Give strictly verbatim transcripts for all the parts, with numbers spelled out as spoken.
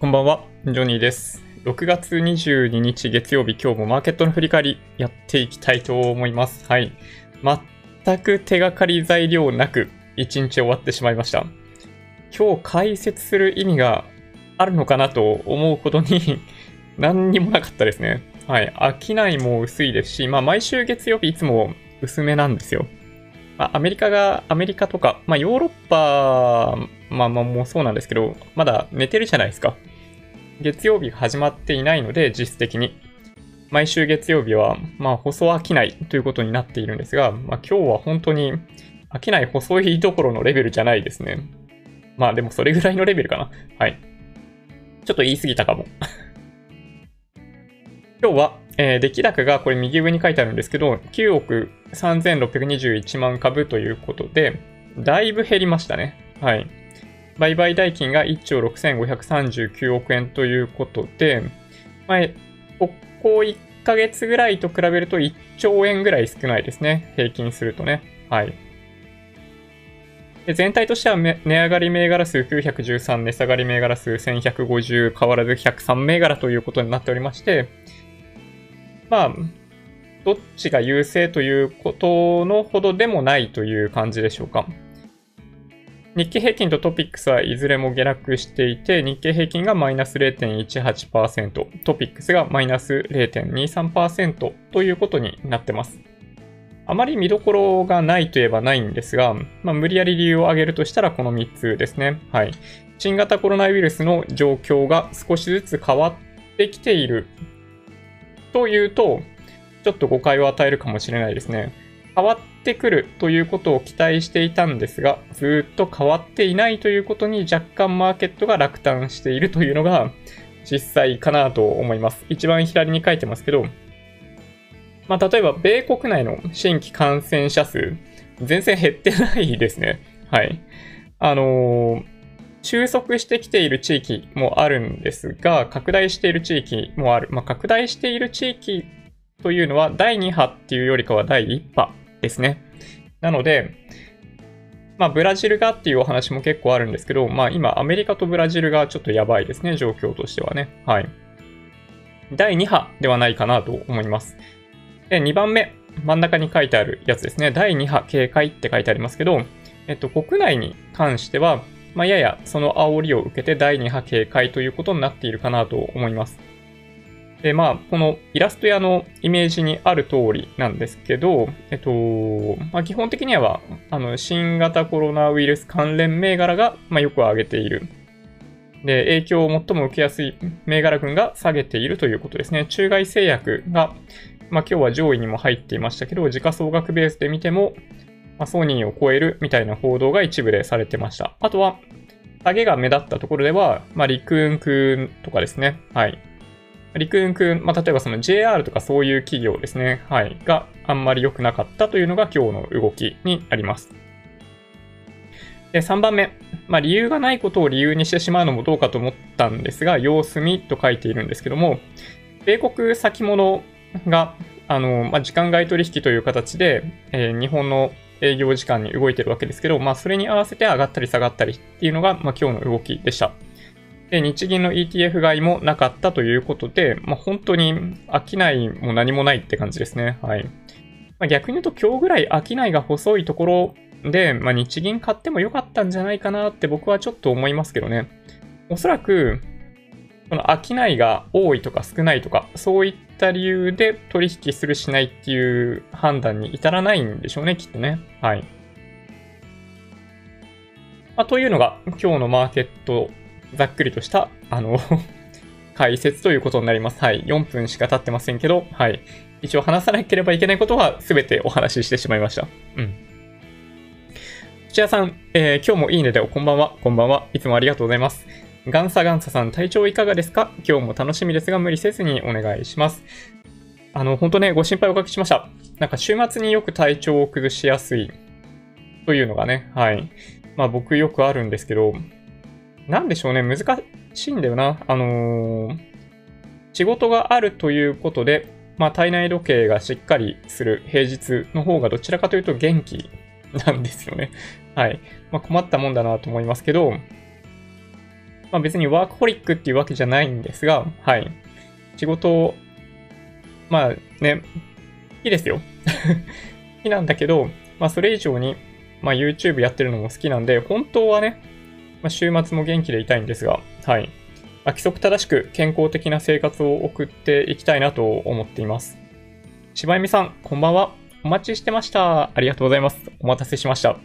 こんばんは、ジョニーです。ろくがつにじゅうににち月曜日、今日もマーケットの振り返りやっていきたいと思います。はい。全く手がかり材料なくいちにち終わってしまいました。今日解説する意味があるのかなと思うことに何にもなかったですね。はい。商いも薄いですし、まあ毎週月曜日いつも薄めなんですよ。まあ、アメリカが、アメリカとか、まあヨーロッパ、まあまあもうそうなんですけど、まだ寝てるじゃないですか。月曜日が始まっていないので、実質的に。毎週月曜日は、まあ細商いということになっているんですが、まあ今日は本当に商い細いどころのレベルじゃないですね。まあでもそれぐらいのレベルかな。はい。ちょっと言い過ぎたかも。今日は、えー、出来高がこれ右上に書いてあるんですけど、きゅうおくさんぜんろっぴゃくにじゅういちまんかぶということで、だいぶ減りましたね。はい。売買代金がいっちょうろくせんごひゃくさんじゅうきゅうおくえんということで、前、ここいっかげつぐらいと比べるといっちょうえんぐらい少ないですね。平均するとね。はい。で全体としては値上がり銘柄数きゅうひゃくじゅうさん、値下がり銘柄数せんひゃくごじゅう、変わらずひゃくさんめいがらということになっておりまして、まあ、どっちが優勢ということのほどでもないという感じでしょうか。日経平均とトピックスはいずれも下落していて、日経平均がマイナス れいてんいちはちパーセント、トピックスがマイナス れいてんにさんパーセント ということになってます。あまり見どころがないといえばないんですが、まあ、無理やり理由を挙げるとしたらこのみっつですね。はい。新型コロナウイルスの状況が少しずつ変わってきているというと、ちょっと誤解を与えるかもしれないですね。変わってくるということを期待していたんですが、ずっと変わっていないということに若干マーケットが落胆しているというのが実際かなと思います。一番左に書いてますけど、まあ例えば米国内の新規感染者数、全然減ってないですね。はい。あのー、収束してきている地域もあるんですが、拡大している地域もある。まあ拡大している地域というのはだいにはっていうよりかはだいいっぱですね。なので、まあブラジルがっていうお話も結構あるんですけど、まあ今アメリカとブラジルがちょっとやばいですね、状況としてはね。はい。だいにはではないかなと思います。で、にばんめ、真ん中に書いてあるやつですね。だいには警戒って書いてありますけど、えっと国内に関しては、まあややその煽りを受けてだいには警戒ということになっているかなと思います。で、まあ、このイラストやのイメージにある通りなんですけど、えっと、まあ、基本的には、あの、新型コロナウイルス関連銘柄が、まあ、よく上げている。で、影響を最も受けやすい銘柄群が下げているということですね。中外製薬が、まあ、今日は上位にも入っていましたけど、時価総額ベースで見ても、まあ、ソニーを超えるみたいな報道が一部でされてました。あとは、下げが目立ったところでは、まあ、リクーンクーンとかですね。はい。リクーンくん、まあ、例えばその ジェイアール とかそういう企業ですね。はい。があんまり良くなかったというのが今日の動きになります。で、さんばんめ。まあ、理由がないことを理由にしてしまうのもどうかと思ったんですが、様子見と書いているんですけども、米国先物が、あの、まあ、時間外取引という形で、えー、日本の営業時間に動いてるわけですけど、まあ、それに合わせて上がったり下がったりっていうのが、まあ、今日の動きでした。で、日銀の イーティーエフ 買いもなかったということで、まあ、本当に商いも何もないって感じですね。はい。まあ、逆に言うと今日ぐらい商いが細いところで、まあ、日銀買っても良かったんじゃないかなって僕はちょっと思いますけどね。おそらく、この商いが多いとか少ないとか、そういった理由で取引するしないっていう判断に至らないんでしょうね、きっとね。はい。まあ、というのが今日のマーケットざっくりとした、あの、解説ということになります。はい。よんぷんしか経ってませんけど、はい。一応話さなければいけないことは全てお話ししてしまいました。うん。土屋さん、えー、今日もいいねでおこんばんは。こんばんは。いつもありがとうございます。ガンサガンサさん、体調いかがですか？今日も楽しみですが、無理せずにお願いします。あの、本当ね、ご心配おかけしました。なんか週末によく体調を崩しやすいというのがね、はい。まあ僕よくあるんですけど、なんでしょうね、難しいんだよな。あのー、仕事があるということで、まあ体内時計がしっかりする平日の方がどちらかというと元気なんですよね。はい。まあ困ったもんだなと思いますけど、まあ、別にワークホリックっていうわけじゃないんですが、はい。仕事を、まあね、いいですよ。好きなんだけど、まあそれ以上に、まあ YouTube やってるのも好きなんで、本当はね、まあ、週末も元気でいたいんですが、はい。まあ、規則正しく健康的な生活を送っていきたいなと思っています。柴弓さん、こんばんは。お待ちしてました。ありがとうございます。お待たせしました。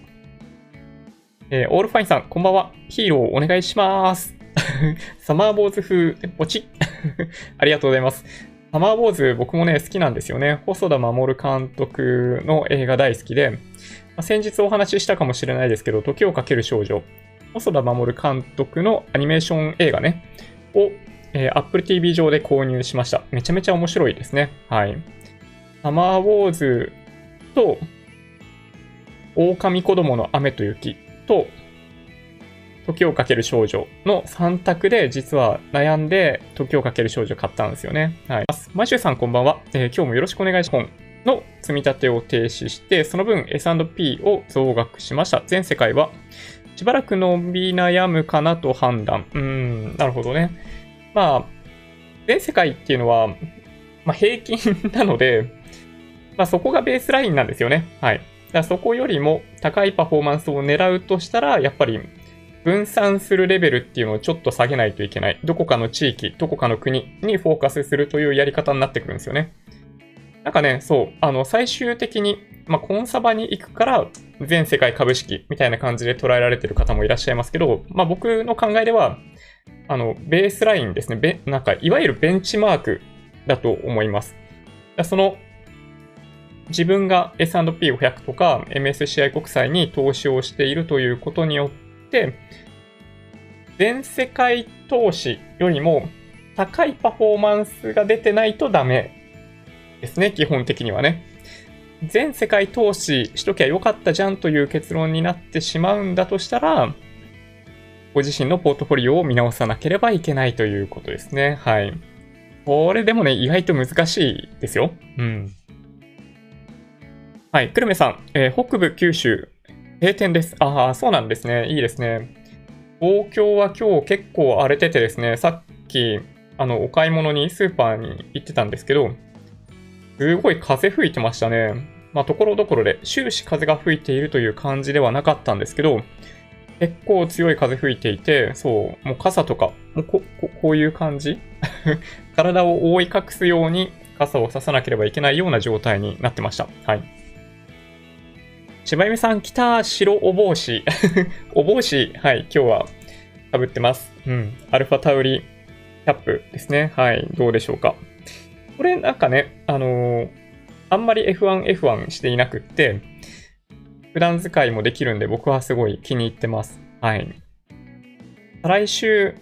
えー、オールファインさん、こんばんは。ヒーローお願いします。サマーボーズ風、ポチッ。ありがとうございます。サマーボーズ、僕もね、好きなんですよね。細田守監督の映画大好きで、まあ、先日お話ししたかもしれないですけど、時をかける少女。細田守監督のアニメーション映画ね、を、えー、Apple ティーブイ 上で購入しました。めちゃめちゃ面白いですね。はい。サマーウォーズと、狼子供の雨と雪と、時をかける少女のさん択で実は悩んで、時をかける少女買ったんですよね。はい。マシューさんこんばんは、えー。今日もよろしくお願いします。の積み立てを停止して、その分 エスアンドピー を増額しました。全世界は、しばらく伸び悩むかなと判断。うーん、なるほどね。まあ、全世界っていうのは、まあ、平均なので、まあ、そこがベースラインなんですよね。はい。だからそこよりも高いパフォーマンスを狙うとしたら、やっぱり分散するレベルっていうのをちょっと下げないといけない。どこかの地域、どこかの国にフォーカスするというやり方になってくるんですよね。なんかね、そう、あの、最終的に、まあ、コンサバに行くから、全世界株式みたいな感じで捉えられてる方もいらっしゃいますけど、まあ、僕の考えでは、あの、ベースラインですね。べ、なんか、いわゆるベンチマークだと思います。その、自分が エスアンドピーごひゃく とか エムエスシーアイ 国債に投資をしているということによって、全世界投資よりも高いパフォーマンスが出てないとダメですね、基本的にはね。全世界投資しときゃよかったじゃんという結論になってしまうんだとしたら、ご自身のポートフォリオを見直さなければいけないということですね。はい。これでもね、意外と難しいですよ。うん。はい。久留米さん、えー、北部九州、晴天です。ああ、そうなんですね。いいですね。東京は今日結構荒れててですね、さっき、あの、お買い物に、スーパーに行ってたんですけど、すごい風吹いてましたね。まあ、ところどころで終始風が吹いているという感じではなかったんですけど、結構強い風吹いていて、そう、もう傘とか、もう こ, こ, こういう感じ体を覆い隠すように傘を差さなければいけないような状態になってました。はい。柴弓さん、来た、白お帽子。お帽子、はい、今日は被ってます。うん、アルファタウリキャップですね。はい、どうでしょうか。これなんかね、あのー、あんまり エフワンエフワン していなくって、普段使いもできるんで僕はすごい気に入ってます。はい。来週、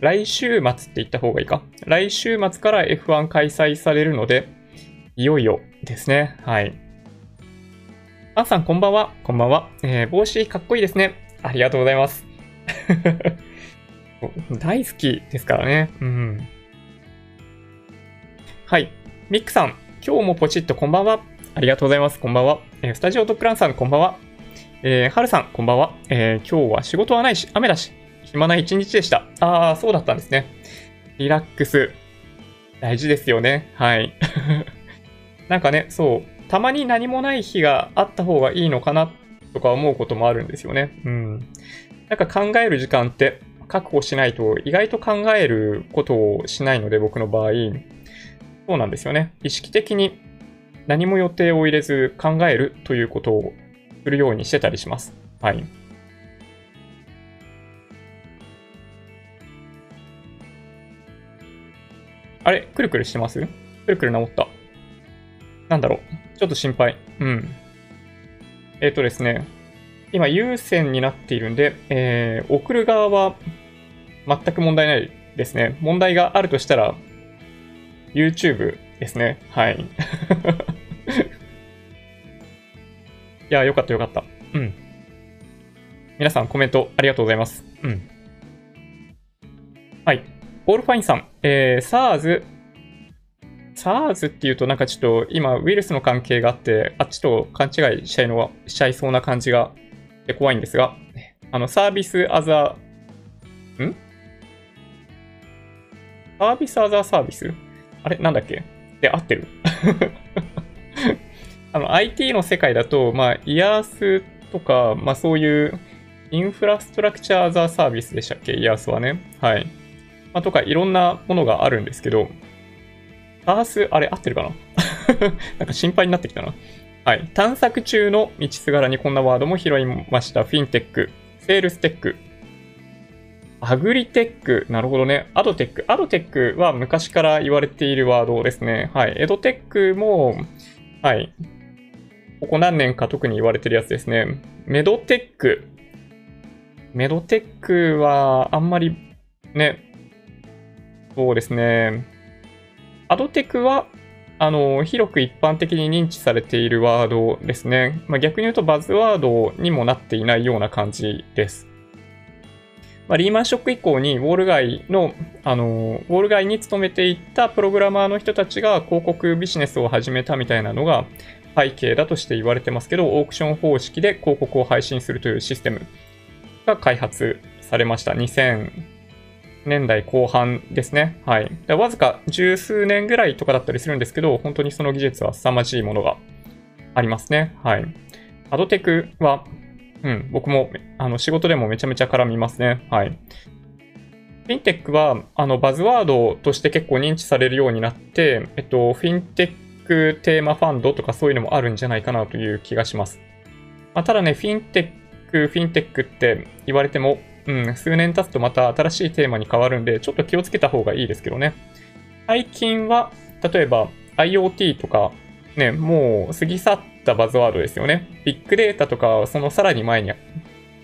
来週末って言った方がいいか。来週末から エフワン 開催されるので、いよいよですね。はい。アンさんこんばんは。こんばんは。えー、帽子かっこいいですね。ありがとうございます。大好きですからね。うん。はい。ミックさん、今日もポチッとこんばんは。ありがとうございます。こんばんは。えー、スタジオドッグランさん、こんばんは。えー、ハルさん、こんばんは。えー、今日は仕事はないし、雨だし、暇な一日でした。あー、そうだったんですね。リラックス。大事ですよね。はい。なんかね、そう、たまに何もない日があった方がいいのかなとか思うこともあるんですよね。うん。なんか考える時間って確保しないと、意外と考えることをしないので、僕の場合。そうなんですよね。意識的に何も予定を入れず考えるということをするようにしてたりします。はい。あれ、くるくるしてます?くるくる直った。なんだろう。ちょっと心配。うん。えっとですね。今、有線になっているんで、えー、送る側は全く問題ないですね。問題があるとしたら、YouTube ですね。はい。いや、よかったよかった。うん。皆さんコメントありがとうございます。うん。はい。オールファインさん。えー、SARS。SARS っていうとなんかちょっと今ウイルスの関係があって、あっちと勘違いしちゃいのは、しちゃいそうな感じがで怖いんですが、あの、サービスアザん？サービスアザーサービス？あれなんだっけ？で、合ってるあの アイティー の世界だと、まあ、イヤースとか、まあ、そういうインフラストラクチャーアザーサービスでしたっけ？イヤースはね。はい。まあ、とか、いろんなものがあるんですけど、サース、あれ合ってるかななんか心配になってきたな。はい。探索中の道すがらにこんなワードも拾いました。フィンテック、セールステック、アグリテック、なるほどね。アドテック。アドテックは昔から言われているワードですね。はい。エドテックも、はい。ここ何年か特に言われてるやつですね。メドテック。メドテックはあんまりね、そうですね。アドテックは、あの広く一般的に認知されているワードですね。まあ、逆に言うとバズワードにもなっていないような感じです。まあ、リーマンショック以降にウォール街の、あのウォール街に勤めていたプログラマーの人たちが広告ビジネスを始めたみたいなのが背景だとして言われてますけど、オークション方式で広告を配信するというシステムが開発されました。にせんねんだいこう半ですね。はい。で、わずか十数年ぐらいとかだったりするんですけど、本当にその技術は凄まじいものがありますね。はい。アドテクは、うん、僕も、あの、仕事でもめちゃめちゃ絡みますね。はい。フィンテックは、あの、バズワードとして結構認知されるようになって、えっと、フィンテックテーマファンドとかそういうのもあるんじゃないかなという気がします。まあ、ただね、フィンテック、フィンテックって言われても、うん、数年経つとまた新しいテーマに変わるんで、ちょっと気をつけた方がいいですけどね。最近は、例えば IoT とか、ね、もう過ぎ去ったバズワードですよね。ビッグデータとか、そのさらに前に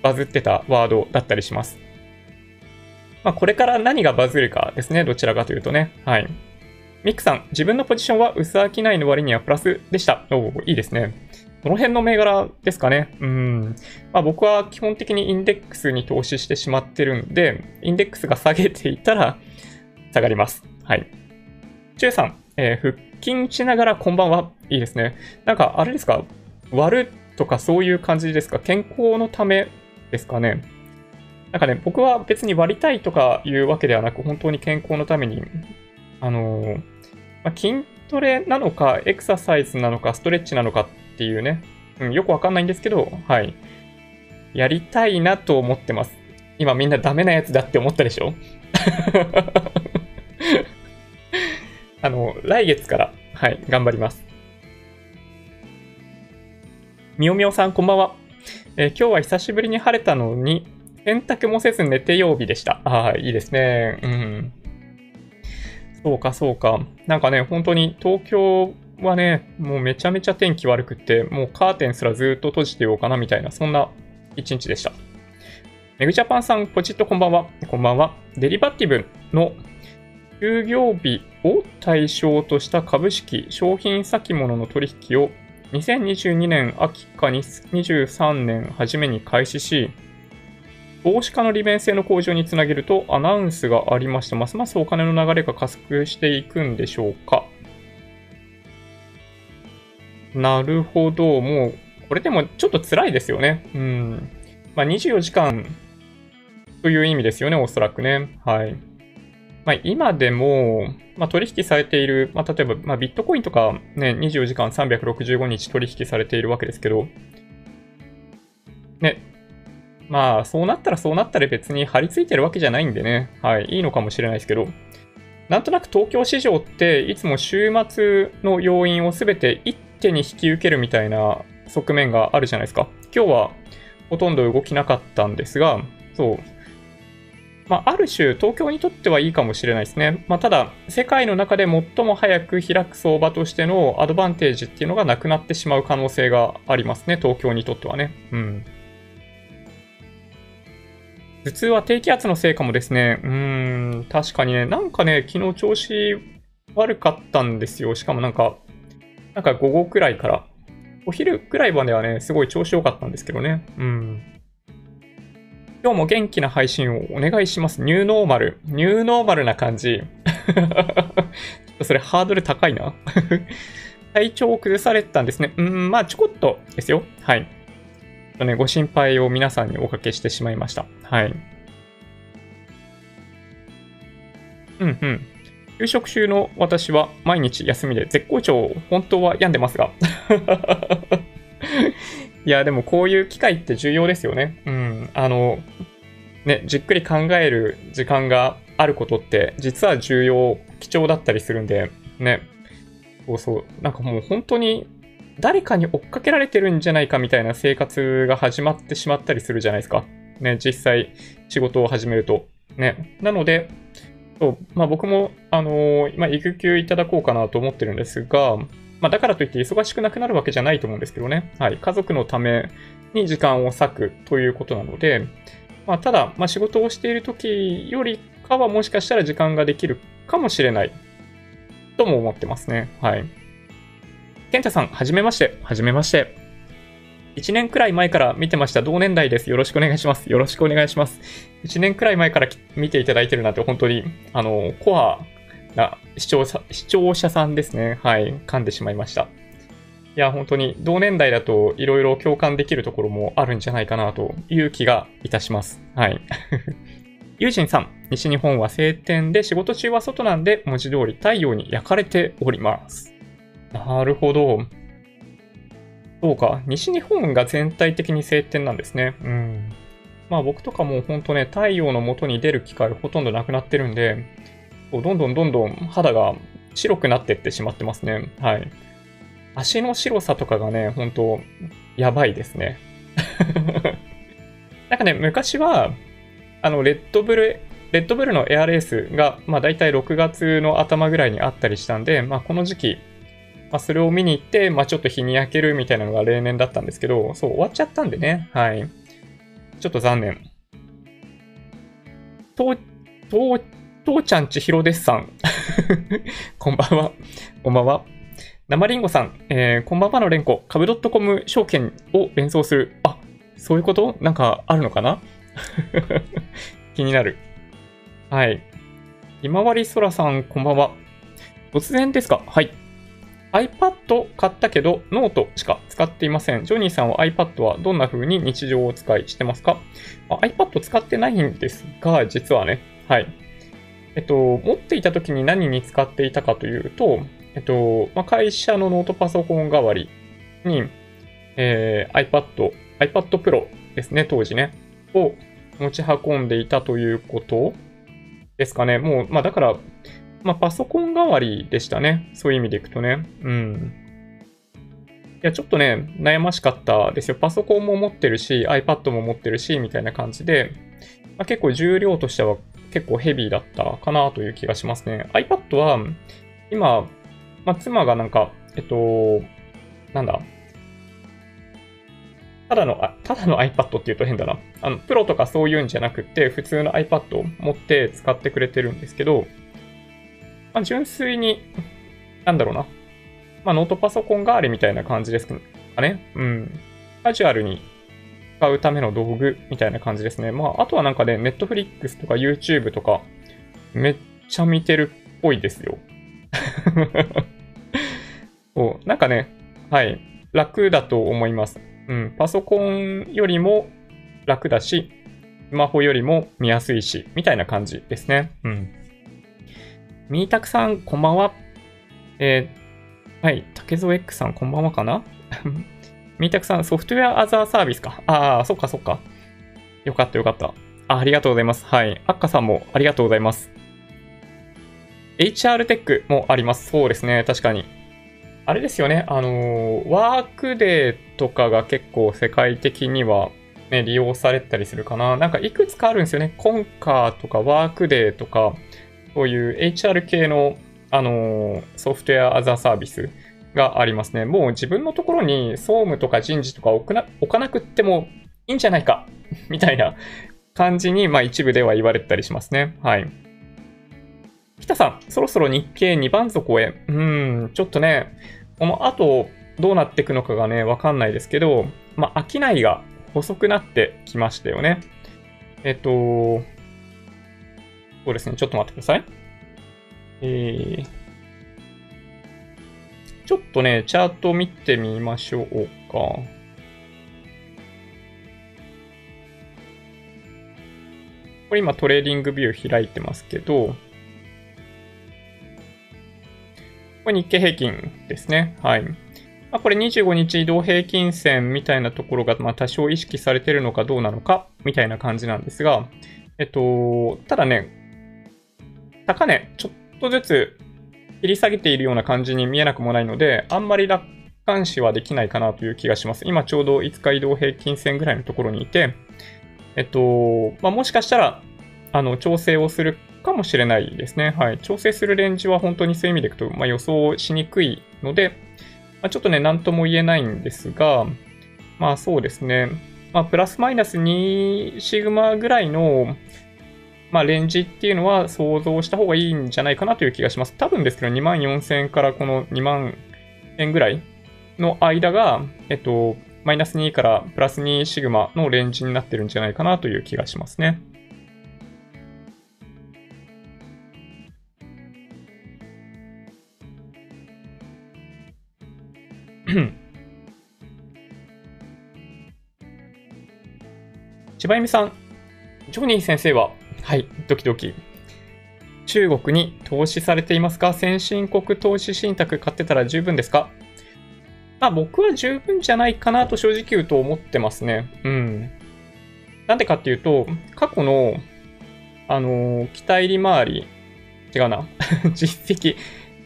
バズってたワードだったりします。まあ、これから何がバズるかですね、どちらかというとね。はい。ミクさん、自分のポジションは薄商いの割にはプラスでした。おー、いいですね。この辺の銘柄ですかね。うん。まあ、僕は基本的にインデックスに投資してしまってるんで、インデックスが下げていたら下がります。はい。ちゅうさん、えー、腹筋しながらこんばんは。いいですね。なんか、あれですか？割るとかそういう感じですか？健康のためですかね。なんかね、僕は別に割りたいとかいうわけではなく、本当に健康のために、あのー、まあ、筋トレなのか、エクササイズなのか、ストレッチなのか、っていうね、うん、よくわかんないんですけど、はい。やりたいなと思ってます。今みんなダメなやつだって思ったでしょあの、来月から、はい、頑張ります。みよみよさん、こんばんは。えー、今日は久しぶりに晴れたのに、洗濯もせず寝て曜日でした。ああ、いいですね。うん。そうか、そうか。なんかね、本当に東京、はね、もうめちゃめちゃ天気悪くって、もうカーテンすらずっと閉じてようかなみたいな、そんな一日でした。メグジャパンさん、ポチッとこんばんは。こんばんは。デリバティブの休業日を対象とした株式、商品先物の取引をにせんにじゅうにねん秋かにじゅうさんねん初めに開始し、投資家の利便性の向上につなげるとアナウンスがありました。ますますお金の流れが加速していくんでしょうか。なるほど。もう、これでもちょっと辛いですよね。うん。まあ、にじゅうよじかんという意味ですよね、おそらくね。はい。まあ、今でも、まあ、取引されている、まあ、例えば、まあ、ビットコインとかね、にじゅうよじかんさんびゃくろくじゅうごにち取引されているわけですけど、ね。まあ、そうなったらそうなったら別に張り付いてるわけじゃないんでね。はい。いいのかもしれないですけど。なんとなく東京市場って、いつも週末の要因をすべて一手に引き受けるみたいな側面があるじゃないですか。今日はほとんど動きなかったんですが、そう。まあ、ある種、東京にとってはいいかもしれないですね。まあ、ただ、世界の中で最も早く開く相場としてのアドバンテージっていうのがなくなってしまう可能性がありますね。東京にとってはね。うん。頭痛は低気圧のせいかもですね。うーん、確かにね、なんかね、昨日調子悪かったんですよ。しかもなんか、なんか午後くらいから、お昼くらいまではね、すごい調子良かったんですけどね。うん。今日も元気な配信をお願いします。ニューノーマル。ニューノーマルな感じ。ちょっとそれハードル高いな。体調を崩されたんですね。うーん、まあちょこっとですよ。はい。ご心配を皆さんにおかけしてしまいました。はい。うんうん。休職中の私は毎日休みで絶好調を本当は病んでますがいやでもこういう機会って重要ですよね。うん、あのね、じっくり考える時間があることって実は重要、貴重だったりするんでね。そうそう、なんかもう本当に誰かに追っかけられてるんじゃないかみたいな生活が始まってしまったりするじゃないですかね、実際仕事を始めるとね。なのでそう、まあ、僕も、あのーまあ、育休いただこうかなと思ってるんですが、まあ、だからといって忙しくなくなるわけじゃないと思うんですけどね、はい、家族のために時間を割くということなので、まあ、ただ、まあ、仕事をしている時よりかはもしかしたら時間ができるかもしれないとも思ってますね。はい。健太さん、はじめまして。はじめまして。いちねんくらい前から見てました。同年代です。よろしくお願いします。よろしくお願いします。いちねんくらい前から見ていただいてるなんて、本当に、あの、コアな視聴者、視聴者さんですね。はい。噛んでしまいました。いや、本当に、同年代だといろいろ共感できるところもあるんじゃないかなという気がいたします。はい。友人さん、西日本は晴天で仕事中は外なんで文字通り太陽に焼かれております。なるほど。そうか、西日本が全体的に晴天なんですね。うん。まあ僕とかも本当ね、太陽の元に出る機会ほとんどなくなってるんで、どんどんどんどん肌が白くなってってしまってますね。はい。足の白さとかがね、本当やばいですね。なんかね、昔は、あのレッドブル、レッドブルのエアレースが、まあ、大体ろくがつの頭ぐらいにあったりしたんで、まあ、この時期、まあ、それを見に行って、まあ、ちょっと日に焼けるみたいなのが例年だったんですけど、そう、終わっちゃったんでね、はい。ちょっと残念。と、と、父ちゃんちひろですさん。こんばんは。こんばんは。生りんごさん、えー、こんばんはの連呼、株ドットコム証券を連想する。あ、そういうことなんかあるのかな気になる。はい。ひまわりそらさん、こんばんは。突然ですが、はい。iPad 買ったけど、ノートしか使っていません。ジョニーさんは iPad はどんな風に日常を使いしてますか？まあ、iPad 使ってないんですが、実はね、はい。えっと、持っていた時に何に使っていたかというと、えっと、まあ、会社のノートパソコン代わりに、えー、iPad、iPad Pro ですね、当時ね。を持ち運んでいたということですかね。もう、まあだから、まあパソコン代わりでしたね。そういう意味でいくとね。うん。いや、ちょっとね、悩ましかったですよ。パソコンも持ってるし、iPad も持ってるし、みたいな感じで、まあ、結構重量としては結構ヘビーだったかなという気がしますね。iPad は、今、まあ妻がなんか、えっと、なんだ、ただの、ただの iPad って言うと変だな。あの、プロとかそういうんじゃなくて、普通の iPad を持って使ってくれてるんですけど、まあ、純粋に、なんだろうな。まあ、ノートパソコン代わりみたいな感じですかね。うん。カジュアルに使うための道具みたいな感じですね。まあ、あとはなんかね、Netflix とか YouTube とか、めっちゃ見てるっぽいですよ。そう、なんかね、はい。楽だと思います。うん、パソコンよりも楽だし、スマホよりも見やすいし、みたいな感じですね。うん。みーたくさん、こんばんは。えー、はい、竹蔵 X さん、こんばんはかなみーたくさん、ソフトウェアアザーサービスか。ああ、そっかそっか。よかったよかった。あ、ありがとうございます。はい。あっかさんもありがとうございます。エイチアール テックもあります。そうですね、確かに。あれですよね、あのー、ワークデーとかが結構世界的には、ね、利用されたりするかな。なんかいくつかあるんですよね。コンカーとかワークデーとか、そういう エイチアール 系の、あのー、ソフトウェアアザーサービスがありますね。もう自分のところに総務とか人事とか置くな、置かなくってもいいんじゃないかみたいな感じに、まあ、一部では言われたりしますね。はい。北さん、そろそろ日経にばん底へ。うーん、ちょっとね、この後どうなっていくのかがね、わかんないですけど、まあ、商いが細くなってきましたよね。えっと、そうですね、ちょっと待ってください。えー、ちょっとね、チャートを見てみましょうか。これ今トレーディングビュー開いてますけど、これ日経平均ですね。はい。まあ、これにじゅうごにち移動平均線みたいなところが、まあ、多少意識されてるのかどうなのかみたいな感じなんですが、えっと、ただね、高値ちょっとずつ切り下げているような感じに見えなくもないので、あんまり楽観視はできないかなという気がします。今ちょうどいつか移動平均線ぐらいのところにいて、えっと、まあ、もしかしたら、あの、調整をするかもしれないですね。はい。調整するレンジは本当にそういう意味でいくと、まあ、予想しにくいので、まあ、ちょっとね、なんとも言えないんですが、まあそうですね。まあ、プラスマイナスにシグマぐらいの、まあ、レンジっていうのは想像した方がいいんじゃないかなという気がします。多分ですけど、にまんよんせんえんからこのにまんえんぐらいの間が、えっと、マイナスにからプラスにシグマのレンジになってるんじゃないかなという気がしますね。千葉由美さん、ジョニー先生は、はい、ドキドキ。中国に投資されていますか？先進国投資信託買ってたら十分ですか？まあ僕は十分じゃないかなと正直言うと思ってますね。うん。なんでかっていうと、過去の、あのー、期待利回り、違うな、実績、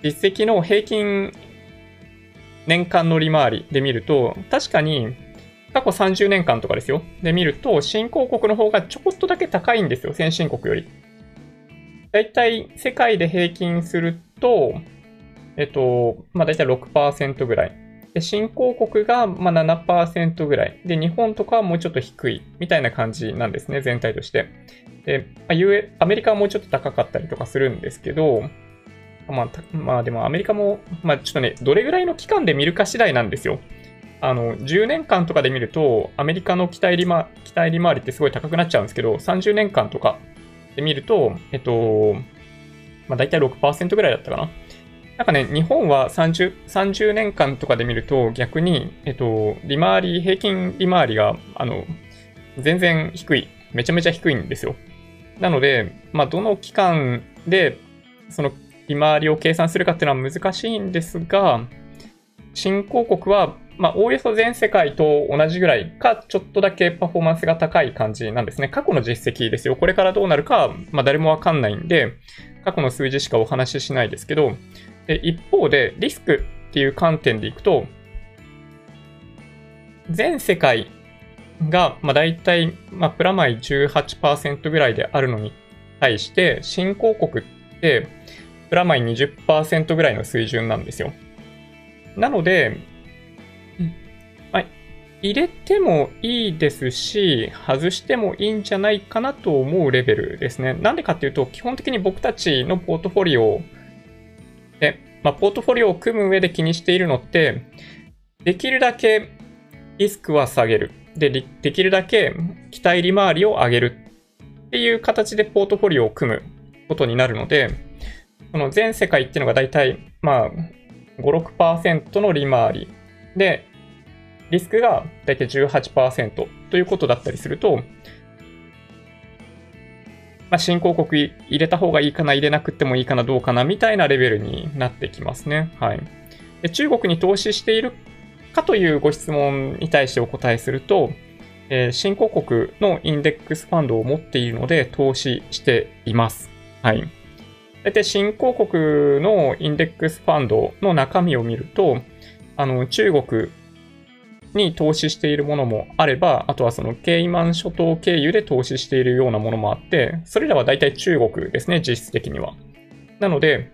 実績の平均、年間の利回りで見ると、確かに過去さんじゅうねんかんとかですよ。で見ると、新興国の方がちょこっとだけ高いんですよ。先進国より。だいたい世界で平均すると、えっと、まあだいたい ろくパーセント ぐらい。で、新興国がまあ ななパーセント ぐらい。で、日本とかはもうちょっと低いみたいな感じなんですね。全体として。で、アメリカはもうちょっと高かったりとかするんですけど、まあ、まあでもアメリカも、まあちょっとね、どれぐらいの期間で見るか次第なんですよ。あの、じゅうねんかんとかで見ると、アメリカの期待利回りってすごい高くなっちゃうんですけど、さんじゅうねんかんとかで見ると、えっと、まあ大体 ろくパーセント ぐらいだったかな。なんかね、日本は30年間とかで見ると、逆に、えっと、利回り、平均利回りが、あの、全然低い。めちゃめちゃ低いんですよ。なので、まあどの期間で、その、利回りを計算するかっていうのは難しいんですが、新興国はまあおおよそ全世界と同じぐらいかちょっとだけパフォーマンスが高い感じなんですね。過去の実績ですよ。これからどうなるか、まあ、誰もわかんないんで過去の数字しかお話ししないですけど、で一方でリスクっていう観点でいくと、全世界がまあだいたいまあプラマイ じゅうはちパーセント ぐらいであるのに対して新興国ってプラマイ にじゅっパーセント ぐらいの水準なんですよ。なので、まあ、入れてもいいですし、外してもいいんじゃないかなと思うレベルですね。なんでかっていうと、基本的に僕たちのポートフォリオで、まあ、ポートフォリオを組む上で気にしているのって、できるだけリスクは下げる。で、できるだけ期待利回りを上げるっていう形でポートフォリオを組むことになるので、この全世界っていうのがだいたい、まあ、ご、ろくパーセント の利回りで、リスクがだいたい じゅうはちパーセント ということだったりすると、まあ、新興国入れた方がいいかな、入れなくてもいいかな、どうかな、みたいなレベルになってきますね。はい。で、中国に投資しているかというご質問に対してお答えすると、えー、新興国のインデックスファンドを持っているので、投資しています。はい。大体新興国のインデックスファンドの中身を見ると、あの、中国に投資しているものもあれば、あとはそのケイマン諸島経由で投資しているようなものもあって、それらは大体中国ですね、実質的には。なので、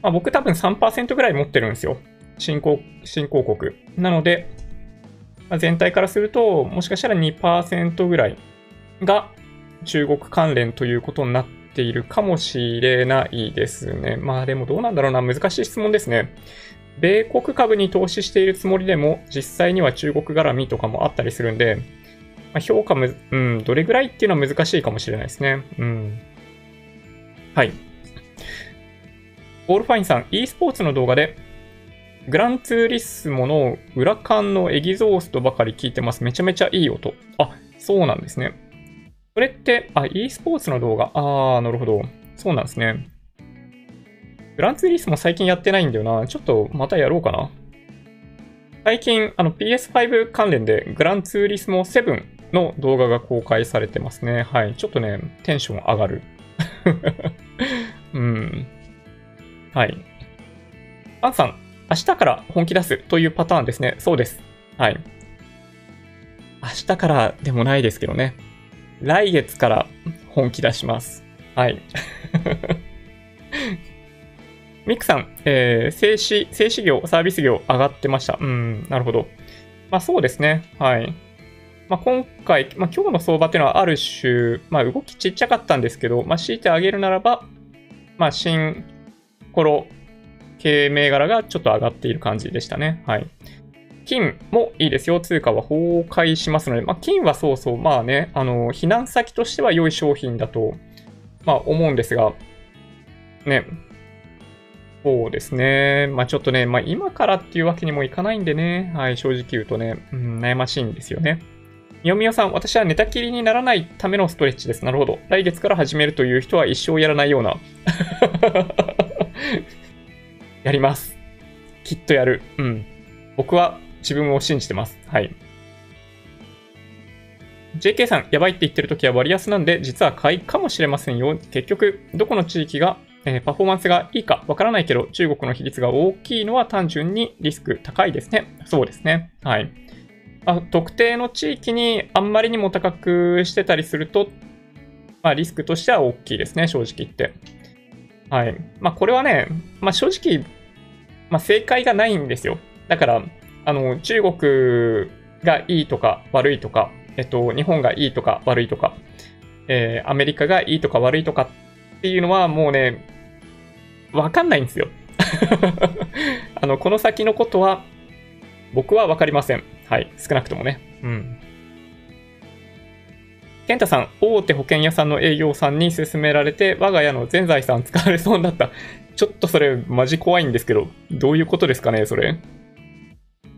まあ、僕多分 さんパーセント ぐらい持ってるんですよ。新興、新興国。なので、まあ、全体からすると、もしかしたら にパーセント ぐらいが中国関連ということになって、ているかもしれないですね。まあでもどうなんだろうな、難しい質問ですね。米国株に投資しているつもりでも実際には中国絡みとかもあったりするんで、まあ、評価む、うん、どれぐらいっていうのは難しいかもしれないですね。うん。はい。オールファインさん、e スポーツの動画でグランツーリスモの裏缶のエギゾーストばかり聞いてます。めちゃめちゃいい音。あ、そうなんですね。それって、あ、e スポーツの動画。あー、なるほど。そうなんですね。グランツーリスモ最近やってないんだよな。ちょっとまたやろうかな。最近あの ピーエスファイブ 関連でグランツーリスモセブンの動画が公開されてますね。はい。ちょっとね、テンション上がる。うん。はい。アンさん、明日から本気出すというパターンですね。そうです。はい。明日からでもないですけどね。来月から本気出します。はい。ミクさん、えー、静止、静止業、サービス業上がってました。うん、なるほど。まあそうですね。はい。まあ今回、まあ今日の相場っていうのはある種、まあ動きちっちゃかったんですけど、まあ強いてあげるならば、まあ新頃系銘柄がちょっと上がっている感じでしたね。はい。金もいいですよ。通貨は崩壊しますので、まあ、金はそうそう、まあね、あの、避難先としては良い商品だと、まあ思うんですが、ね、そうですね。まあちょっとね、まあ今からっていうわけにもいかないんでね、はい、正直言うとね、うん、悩ましいんですよね。みよみよさん、私は寝たきりにならないためのストレッチです。なるほど。来月から始めるという人は一生やらないような。やります。きっとやる。うん。僕は自分を信じてます。はい。ジェーケー さん、やばいって言ってるときは割安なんで、実は買いかもしれませんよ。結局、どこの地域が、えー、パフォーマンスがいいかわからないけど、中国の比率が大きいのは単純にリスク高いですね。そうですね。はい。あ、特定の地域にあんまりにも高くしてたりすると、まあ、リスクとしては大きいですね、正直言って。はい。まあ、これはね、まあ、正直、まあ、正解がないんですよ。だから、あの、中国がいいとか悪いとか、えっと、日本がいいとか悪いとか、えー、アメリカがいいとか悪いとかっていうのはもうね、わかんないんですよ。あの、この先のことは、僕はわかりません。はい。少なくともね。うん。健太さん、大手保険屋さんの営業さんに勧められて、我が家の全財産使われそうになった。ちょっとそれ、マジ怖いんですけど、どういうことですかね、それ。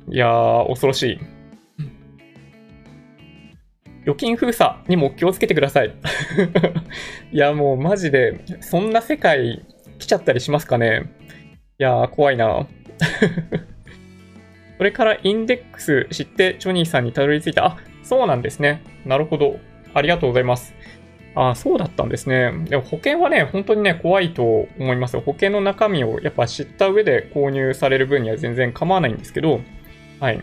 いやー、恐ろしい。預金封鎖にも気をつけてください。いや、もうマジで、そんな世界来ちゃったりしますかね。いやー、怖いな。それからインデックス知って、ジョニーさんにたどり着いた。あ、そうなんですね。なるほど。ありがとうございます。あ、そうだったんですね。でも保険はね、本当にね、怖いと思いますよ。保険の中身をやっぱ知った上で購入される分には全然構わないんですけど、はい。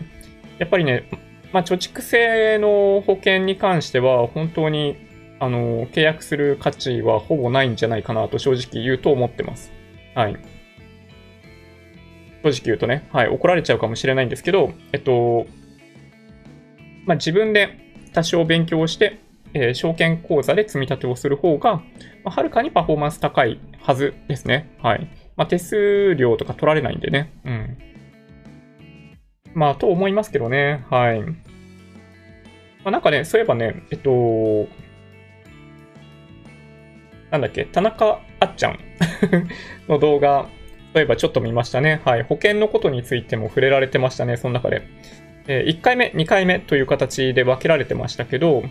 やっぱりね、まあ、貯蓄性の保険に関しては、本当に、あの、契約する価値はほぼないんじゃないかなと正直言うと思ってます。はい。正直言うとね、はい、怒られちゃうかもしれないんですけど、えっと、まあ、自分で多少勉強して、えー、証券口座で積み立てをする方が、まあ、はるかにパフォーマンス高いはずですね。はい。まあ、手数料とか取られないんでね。うん。まあ、と思いますけどね。はい。まあ、なんかね、そういえばね、えっと、なんだっけ、田中あっちゃんの動画、そういえばちょっと見ましたね。はい。保険のことについても触れられてましたね、その中で。えー、いっかいめ、にかいめという形で分けられてましたけど、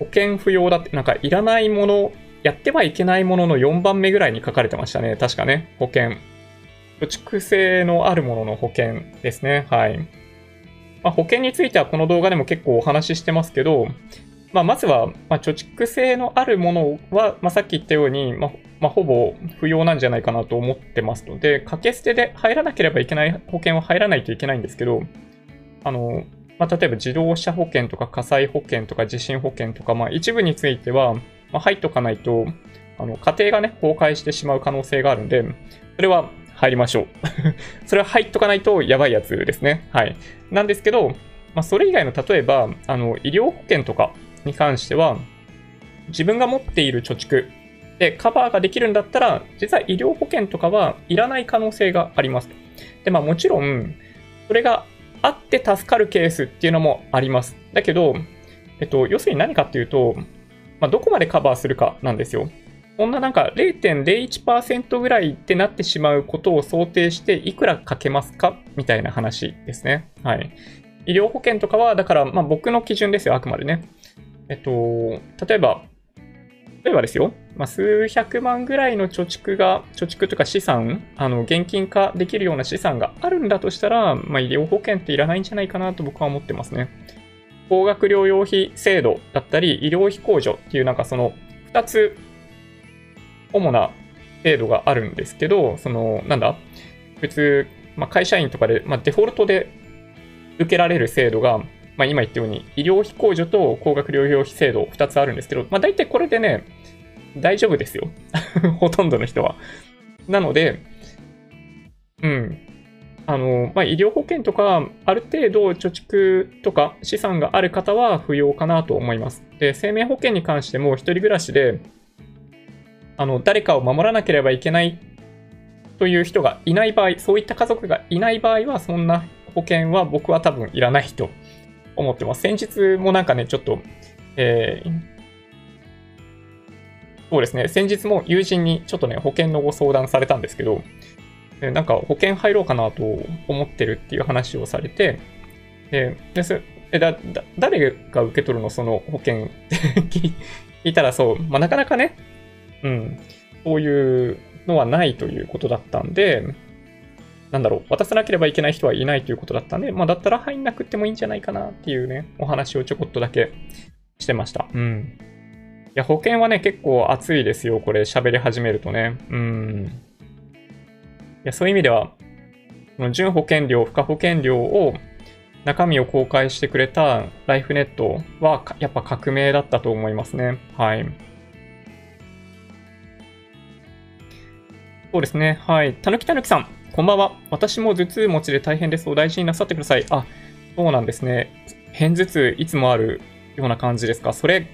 保険不要だって、なんかいらないもの、やってはいけないもののよんばんめぐらいに書かれてましたね。確かね、保険。貯蓄性のあるものの保険ですね。はい。まあ、保険についてはこの動画でも結構お話ししてますけど、まあ、まずは、まあ、貯蓄性のあるものは、まあ、さっき言ったように、まあまあ、ほぼ不要なんじゃないかなと思ってますので、掛け捨てで入らなければいけない保険は入らないといけないんですけど、あの、まあ、例えば自動車保険とか火災保険とか地震保険とか、まあ、一部については、まあ、入っとかないと、あの、家庭がね、崩壊してしまう可能性があるんで、それは入りましょう。それは入っとかないとやばいやつですね。はい。なんですけど、まあ、それ以外の、例えば、あの、医療保険とかに関しては、自分が持っている貯蓄でカバーができるんだったら、実は医療保険とかはいらない可能性がありますと。で、まあ、もちろん、それが、あって助かるケースっていうのもあります。だけど、えっと、要するに何かっていうと、まあ、どこまでカバーするかなんですよ。こんななんか ゼロてんゼロいちパーセント ぐらいってなってしまうことを想定していくらかけますかみたいな話ですね。はい。医療保険とかは、だから、まあ僕の基準ですよ、あくまでね。えっと、例えば、例えばですよ、まあ、数百万ぐらいの貯蓄が、貯蓄とか資産、あの、現金化できるような資産があるんだとしたら、まあ、医療保険っていらないんじゃないかなと僕は思ってますね。高額療養費制度だったり、医療費控除っていうなんかそのふたつ主な制度があるんですけど、その、なんだ、普通、まあ、会社員とかで、まあ、デフォルトで受けられる制度が、まあ、今言ったように医療費控除と高額療養費制度ふたつあるんですけど、まあ、大体これでね、大丈夫ですよ。ほとんどの人は。なので、うん。あの、まあ、医療保険とか、ある程度貯蓄とか資産がある方は不要かなと思います。で、生命保険に関しても一人暮らしで、あの、誰かを守らなければいけないという人がいない場合、そういった家族がいない場合は、そんな保険は僕は多分いらないと思ってます。先日もなんかね、ちょっと、えー、そうですね、先日も友人にちょっとね、保険のご相談されたんですけど、なんか保険入ろうかなと思ってるっていう話をされて、で、でだだ誰が受け取るのその保険って聞いたらそう、まあ、なかなかね、うん、そういうのはないということだったんで、なんだろう、渡さなければいけない人はいないということだったんで、まあ、だったら入んなくてもいいんじゃないかなっていうね、お話をちょこっとだけしてました。うん。いや、保険はね、結構熱いですよ、これ、喋り始めるとね。うん。いや、そういう意味では、この準保険料、付加保険料を、中身を公開してくれたライフネットは、やっぱ革命だったと思いますね。はい。そうですね。はい。たぬきたぬきさん、こんばんは。私も頭痛持ちで大変です。お大事になさってください。あ、そうなんですね。偏頭痛、いつもあるような感じですか。それ、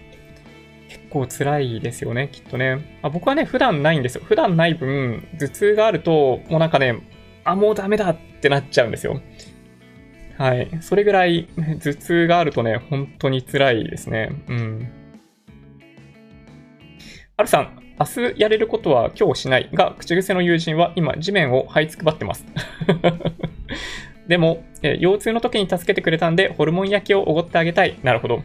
結構辛いですよね、きっとね。あ、僕はね、普段ないんですよ。普段ない分、頭痛があると、もうなんかね、あ、もうダメだってなっちゃうんですよ。はい。それぐらい、頭痛があるとね、本当に辛いですね。うん。あるさん。明日やれることは今日しないが、口癖の友人は今地面を這いつくばってます。でも、え、腰痛の時に助けてくれたんで、ホルモン焼きをおごってあげたい。なるほど。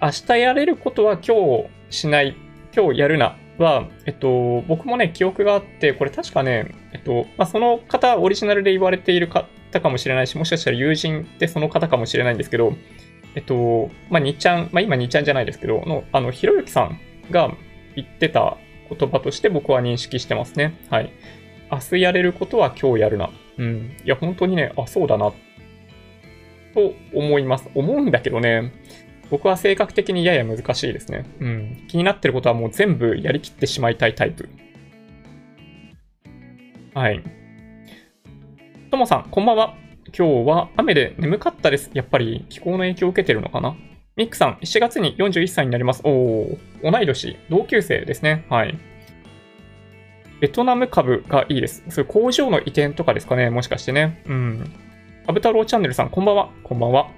明日やれることは今日しない。今日やるなは、えっと、僕もね、記憶があって、これ確かね、えっと、まあ、その方オリジナルで言われている方かもしれないし、もしかしたら友人ってその方かもしれないんですけど、えっと、まあ、にちゃん、まあ、今にちゃんじゃないですけど、の、あの、ひろゆきさんが言ってた言葉として僕は認識してますね。はい。明日やれることは今日やるな。うん。いや、本当にね、あ、そうだな。と思います。思うんだけどね、僕は性格的にやや難しいですね。うん。気になってることはもう全部やりきってしまいたいタイプ。はい。ともさん、こんばんは。今日は雨で眠かったです。やっぱり気候の影響を受けてるのかな。ミックさん、しちがつによんじゅういっさいになります。おー、同い年、同級生ですね。はい。ベトナム株がいいです。それ工場の移転とかですかね、もしかしてね。うん。アブ太郎チャンネルさん、こんばんは。こんばんは。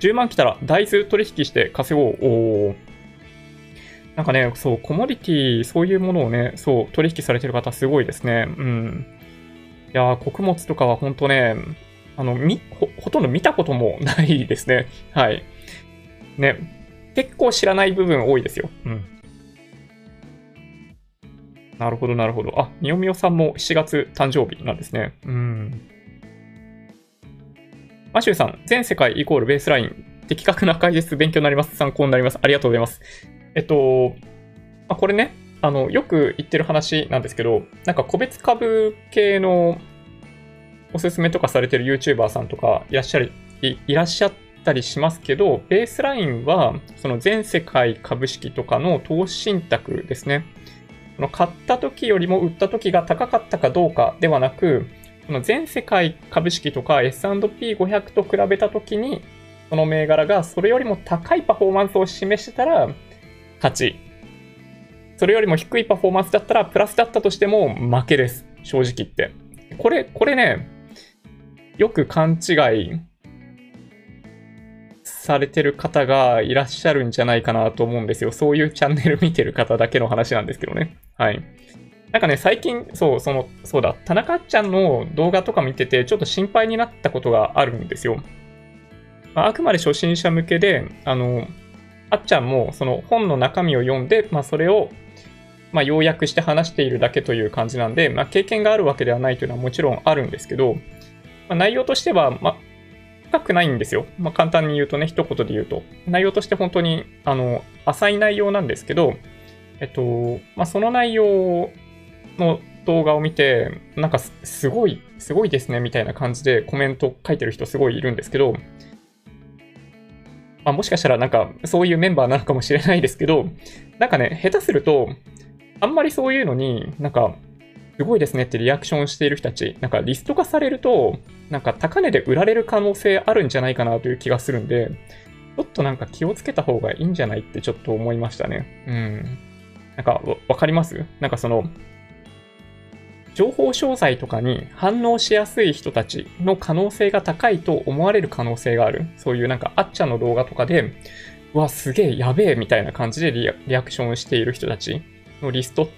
じゅうまん来たら大豆取引して稼ごう。おー。なんかね、そう、コモディティ、そういうものをね、そう、取引されてる方、すごいですね。うん。いやー、穀物とかは本当ね、あの、み、ほ、ほとんど見たこともないですね。はい。ね。結構知らない部分多いですよ。うん。なるほど、なるほど。あ、みよみよさんもしちがつ誕生日なんですね。うん。マシューさん、全世界イコールベースライン。的確な解説勉強になります。参考になります。ありがとうございます。えっと、まあ、これね、あの、よく言ってる話なんですけど、なんか個別株系の、おすすめとかされてる YouTuber さんとかいらっしゃる、い、いらっしゃったりしますけど、ベースラインはその全世界株式とかの投資信託ですね。その買った時よりも売った時が高かったかどうかではなく、その全世界株式とか エスアンドピーごひゃく と比べた時に、その銘柄がそれよりも高いパフォーマンスを示してたら勝ち。それよりも低いパフォーマンスだったらプラスだったとしても負けです。正直言って。これ、これね、よく勘違いされてる方がいらっしゃるんじゃないかなと思うんですよ。そういうチャンネル見てる方だけの話なんですけどね。はい。なんかね、最近、そう、その、そうだ、田中ちゃんの動画とか見てて、ちょっと心配になったことがあるんですよ。まあ、あくまで初心者向けで、あの、あっちゃんもその本の中身を読んで、まあ、それをまあ要約して話しているだけという感じなんで、まあ、経験があるわけではないというのはもちろんあるんですけど、まあ、内容としてはまあ深くないんですよ。まあ、簡単に言うとね、一言で言うと内容として本当にあの浅い内容なんですけど、えっとまあ、その内容の動画を見てなんかすごいすごいですねみたいな感じでコメント書いてる人すごいいるんですけど、まあ、もしかしたらなんかそういうメンバーなのかもしれないですけど、なんかね、下手するとあんまりそういうのになんかすごいですねってリアクションしている人たち、なんかリスト化されるとなんか高値で売られる可能性あるんじゃないかなという気がするんで、ちょっとなんか気をつけた方がいいんじゃないってちょっと思いましたね。うん。なんかわかります?なんかその情報商材とかに反応しやすい人たちの可能性が高いと思われる可能性がある。そういうなんかあっちゃんの動画とかで、うわ、すげえやべえみたいな感じでリア、リアクションしている人たちのリストっ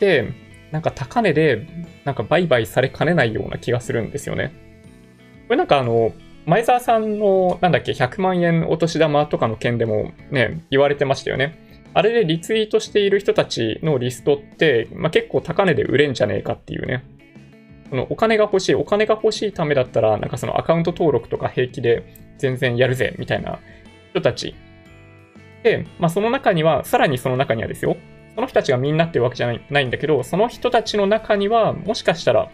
て、なんか高値でなんか売買されかねないような気がするんですよね。これなんかあの、前澤さんのなんだっけ、ひゃくまんえんお年玉とかの件でもね、言われてましたよね。あれでリツイートしている人たちのリストって、まあ、結構高値で売れんじゃねえかっていうね。そのお金が欲しい、お金が欲しいためだったら、なんかそのアカウント登録とか平気で全然やるぜみたいな人たち。で、まあ、その中には、さらにその中にはですよ。その人たちがみんなっていうわけじゃない、ないんだけど、その人たちの中には、もしかしたら、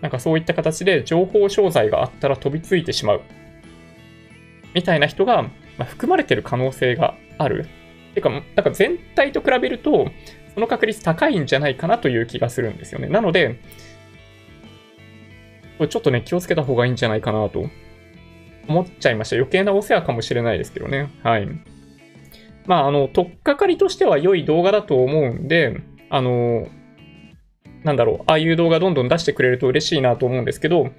なんかそういった形で情報商材があったら飛びついてしまう。みたいな人が、まあ、含まれてる可能性がある。てか、なんか全体と比べると、その確率高いんじゃないかなという気がするんですよね。なので、これちょっとね、気をつけた方がいいんじゃないかなと思っちゃいました。余計なお世話かもしれないですけどね。はい。まあ、あの、とっかかりとしては良い動画だと思うんで、あの、なんだろう、ああいう動画どんどん出してくれると嬉しいなと思うんですけど、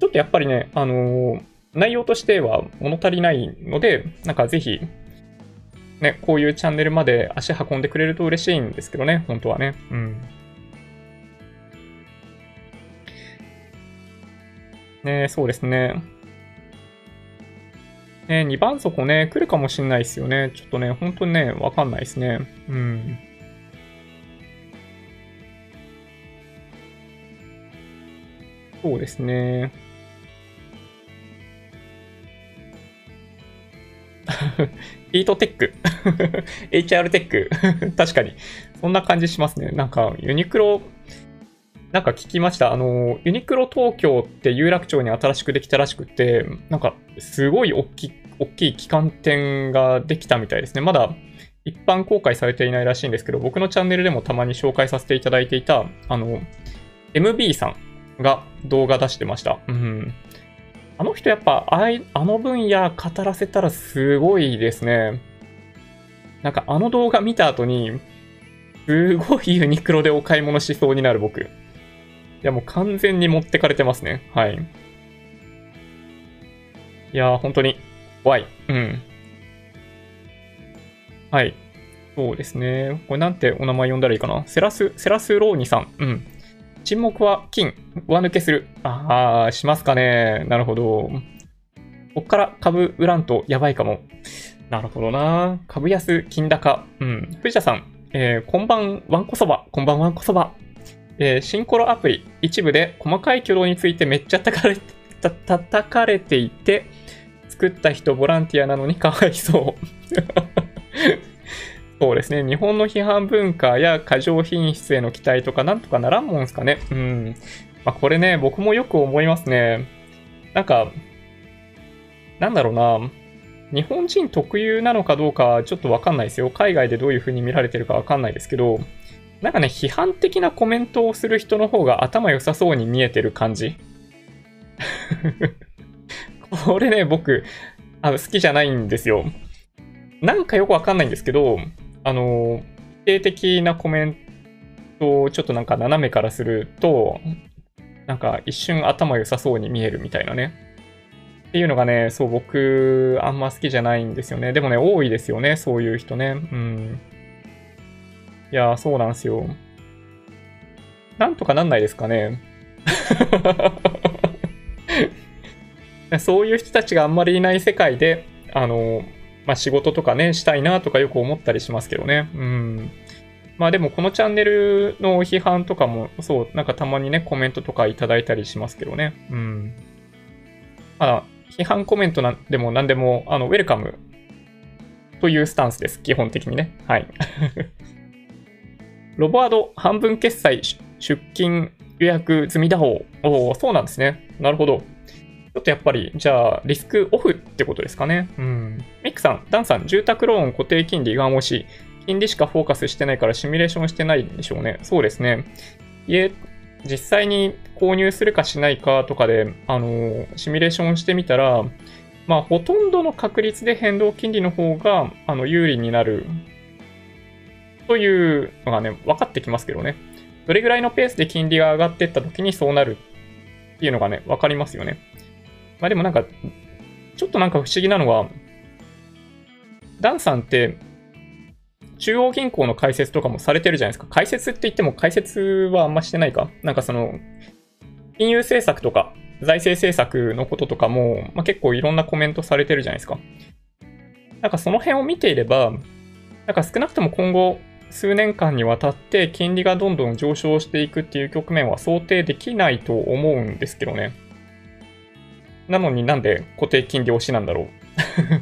ちょっとやっぱりね、あの、内容としては物足りないので、なんかぜひ、ね、こういうチャンネルまで足運んでくれると嬉しいんですけどね、本当はね。うん。ね、そうですね。ね、にばん底ね、来るかもしれないですよね。ちょっとね、本当にね、わかんないですね。うん。そうですね。ヒートテックエイチアール テック確かにそんな感じしますね。なんかユニクロなんか聞きました。あのユニクロ東京って有楽町に新しくできたらしくて、なんかすごい大きい大きい旗艦店ができたみたいですね。まだ一般公開されていないらしいんですけど、僕のチャンネルでもたまに紹介させていただいていたあの エムビー さんが動画出してました。うん、あの人やっぱ、あの分野語らせたらすごいですね。なんかあの動画見た後に、すごいユニクロでお買い物しそうになる僕。いやもう完全に持ってかれてますね。はい。いやー本当に怖い。うん。はい。そうですね。これなんてお名前呼んだらいいかな。セラス、セラスローニさん。うん。沈黙は金、上抜けする。ああ、しますかね。なるほど。こっから株売らんとやばいかも。なるほどな。株安、金高。うん。藤田さん、えー、こんばんわんこそば。こんばんわんこそば。えー、シンコロアプリ、一部で細かい挙動についてめっちゃ叩かれて、た、叩かれていて、作った人ボランティアなのにかわいそう。そうですね。日本の批判文化や過剰品質への期待とかなんとかならんもんすかね。うん。まあ、これね、僕もよく思いますね。なんか、なんだろうな。日本人特有なのかどうかちょっとわかんないですよ。海外でどういう風に見られてるかわかんないですけど、なんかね、批判的なコメントをする人の方が頭良さそうに見えてる感じ。これね、僕、あの好きじゃないんですよ。なんかよくわかんないんですけど、あの、否定的なコメントをちょっとなんか斜めからすると、なんか一瞬頭良さそうに見えるみたいなね。っていうのがね、そう僕、あんま好きじゃないんですよね。でもね、多いですよね、そういう人ね。うん。いやー、そうなんですよ。なんとかなんないですかね。そういう人たちがあんまりいない世界で、あの、まあ、仕事とかねしたいなとかよく思ったりしますけどね。うん。まあでもこのチャンネルの批判とかもそう、なんかたまにねコメントとかいただいたりしますけどね。うん。まあ批判コメントなんでも何でもあのウェルカムというスタンスです。基本的にね。はい。ロボアド半分決済出勤予約済みだほう。おお、そうなんですね。なるほど。ちょっとやっぱりじゃあリスクオフってことですかね。うん。ミックさん、ダンさん、住宅ローン固定金利がもし金利しかフォーカスしてないからシミュレーションしてないんでしょうね。そうですね。家実際に購入するかしないかとかであのシミュレーションしてみたら、まあほとんどの確率で変動金利の方があの有利になる。というのがね、分かってきますけどね。どれぐらいのペースで金利が上がっていったときにそうなるっていうのがね、分かりますよね。まあでもなんか、ちょっとなんか不思議なのは、ダンさんって、中央銀行の解説とかもされてるじゃないですか。解説って言っても解説はあんましてないか。なんかその、金融政策とか、財政政策のこととかも、まあ、結構いろんなコメントされてるじゃないですか。なんかその辺を見ていれば、なんか少なくとも今後、数年間にわたって金利がどんどん上昇していくっていう局面は想定できないと思うんですけどね。なのになんで固定金利推しなんだろ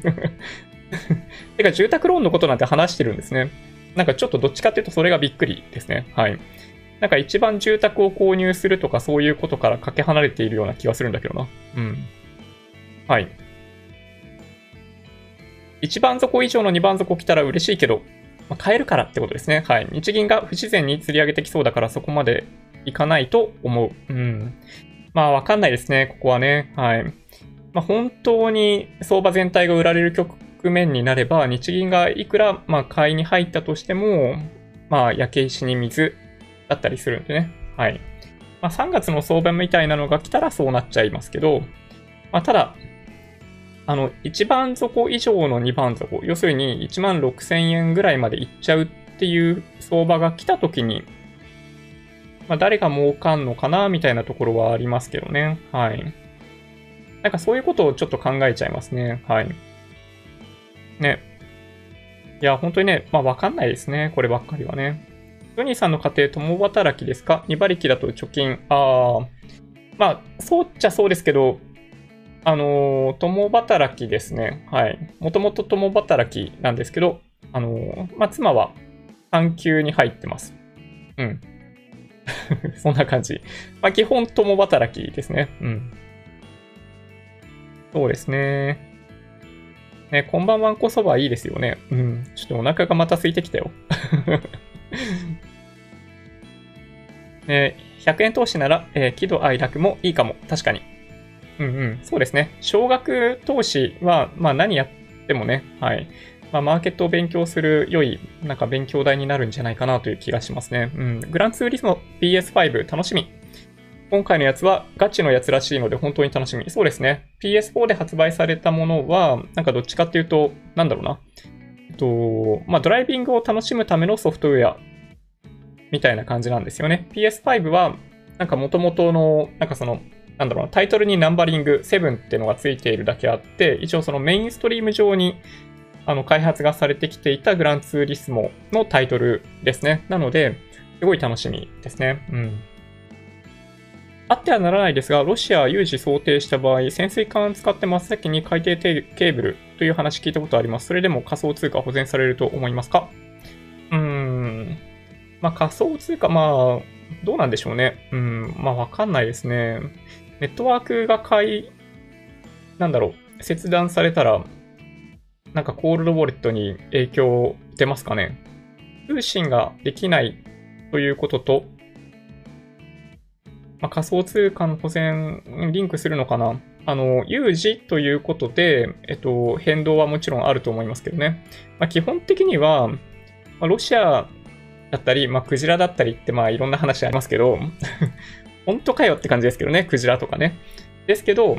う。てか住宅ローンのことなんて話してるんですね。なんかちょっとどっちかっていうとそれがびっくりですね。はい。なんか一番住宅を購入するとかそういうことからかけ離れているような気がするんだけどな。うん。はい。いちばん底以上のにばん底来たら嬉しいけど、まあ、買えるからってことですね。はい。日銀が不自然に釣り上げてきそうだからそこまでいかないと思う。うん。まあわかんないですね、ここはね。はい。まあ本当に相場全体が売られる局面になれば、日銀がいくらまあ買いに入ったとしても、まあ焼け石に水だったりするんでね。はい。まあさんがつの相場みたいなのが来たらそうなっちゃいますけど、まあただ、あの、いちばん底以上のにばん底、要するにいちまんろくせんえんぐらいまでいっちゃうっていう相場が来たときに、まあ、誰が儲かんのかなみたいなところはありますけどね。はい。なんかそういうことをちょっと考えちゃいますね。はい。ね。いや、本当にね、まあわかんないですね。こればっかりはね。ジョニーさんの家庭、共働きですか？に馬力だと貯金。ああ。まあ、そうっちゃそうですけど、あのー、共働きですね。はい。もともと共働きなんですけど、あのー、まあ、妻は産休に入ってます。うん。そんな感じ。まあ、基本共働きですね。うん。そうですね。ね、こんばんはんこそばいいですよね。うん。ちょっとお腹がまた空いてきたよ。ね、ひゃくえん投資なら、えー、喜怒哀楽もいいかも。確かに。うんうん、そうですね。少額投資は、まあ何やってもね、はい。まあマーケットを勉強する良い、なんか勉強台になるんじゃないかなという気がしますね。うん。グランツーリスモ ピーエスファイブ 楽しみ。今回のやつはガチのやつらしいので本当に楽しみ。そうですね。ピーエスフォー で発売されたものは、なんかどっちかっていうと、なんだろうな。えっと、まあドライビングを楽しむためのソフトウェア、みたいな感じなんですよね。ピーエスファイブ は、なんか元々の、なんかその、なんだろうな、タイトルにナンバリングセブンってのがついているだけあって、一応そのメインストリーム上にあの開発がされてきていたグランツーリスモのタイトルですね。なので、すごい楽しみですね。うん。あってはならないですが、ロシア有事想定した場合、潜水艦使って真っ先に海底ケーブルという話聞いたことあります。それでも仮想通貨保全されると思いますか？うーん。まあ仮想通貨、まあ、どうなんでしょうね。うん。まあわかんないですね。ネットワークが買い、なんだろう、切断されたら、なんかコールドウォレットに影響出ますかね。通信ができないということと、まあ、仮想通貨の保全、リンクするのかな。あの、有事ということで、えっと、変動はもちろんあると思いますけどね。まあ、基本的には、まあ、ロシアだったり、まあ、クジラだったりって、まあ、いろんな話ありますけど、本当かよって感じですけどね、クジラとかね。ですけど、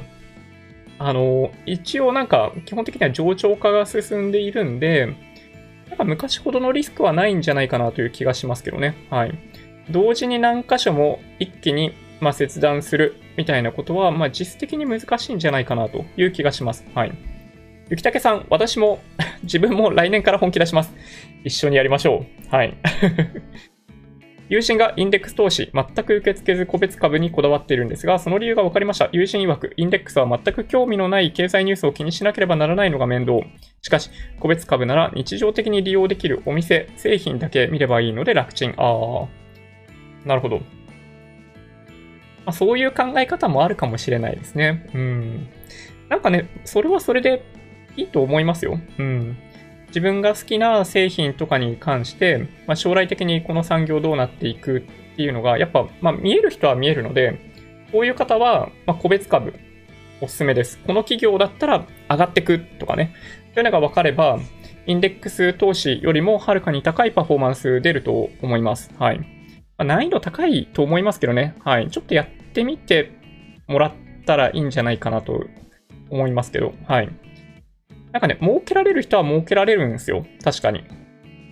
あの、一応なんか基本的には冗長化が進んでいるんで、なんか昔ほどのリスクはないんじゃないかなという気がしますけどね。はい。同時に何箇所も一気に、まあ、切断するみたいなことは、まあ、実質的に難しいんじゃないかなという気がします。はい。ゆきたけさん、私も自分も来年から本気出します。一緒にやりましょう。はい。友人がインデックス投資、全く受け付けず個別株にこだわっているんですが、その理由が分かりました。友人曰く、インデックスは全く興味のない経済ニュースを気にしなければならないのが面倒。しかし、個別株なら日常的に利用できるお店、製品だけ見ればいいので楽ちん。ああ、なるほど。あ、そういう考え方もあるかもしれないですね。うん。なんかね、それはそれでいいと思いますよ。うん。自分が好きな製品とかに関して、まあ、将来的にこの産業どうなっていくっていうのが、やっぱ、まあ、見える人は見えるので、こういう方は、まあ、個別株おすすめです。この企業だったら上がってくとかね、というのが分かれば、インデックス投資よりもはるかに高いパフォーマンス出ると思います。はい。まあ、難易度高いと思いますけどね、はい。ちょっとやってみてもらったらいいんじゃないかなと思いますけど、はい。なんかね、儲けられる人は儲けられるんですよ。確かに。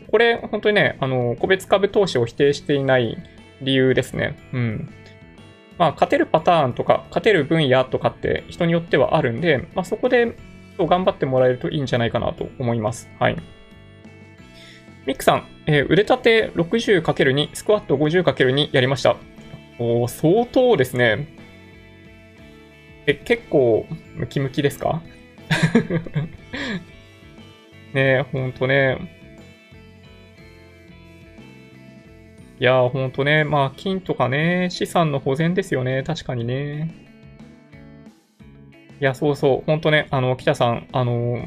これ、本当にね、あの、個別株投資を否定していない理由ですね。うん。まあ、勝てるパターンとか、勝てる分野とかって人によってはあるんで、まあ、そこで頑張ってもらえるといいんじゃないかなと思います。はい。ミックさん、えー、腕立て ろくじゅうかけるに、スクワット ごじゅうかけるに やりました。おー、相当ですね。え、結構、ムキムキですか？ねえ、ほんとね。いやー、ほんとね。まあ、金とかね、資産の保全ですよね。確かにね。いや、そうそう。ほんとね、あの、北さん、あの、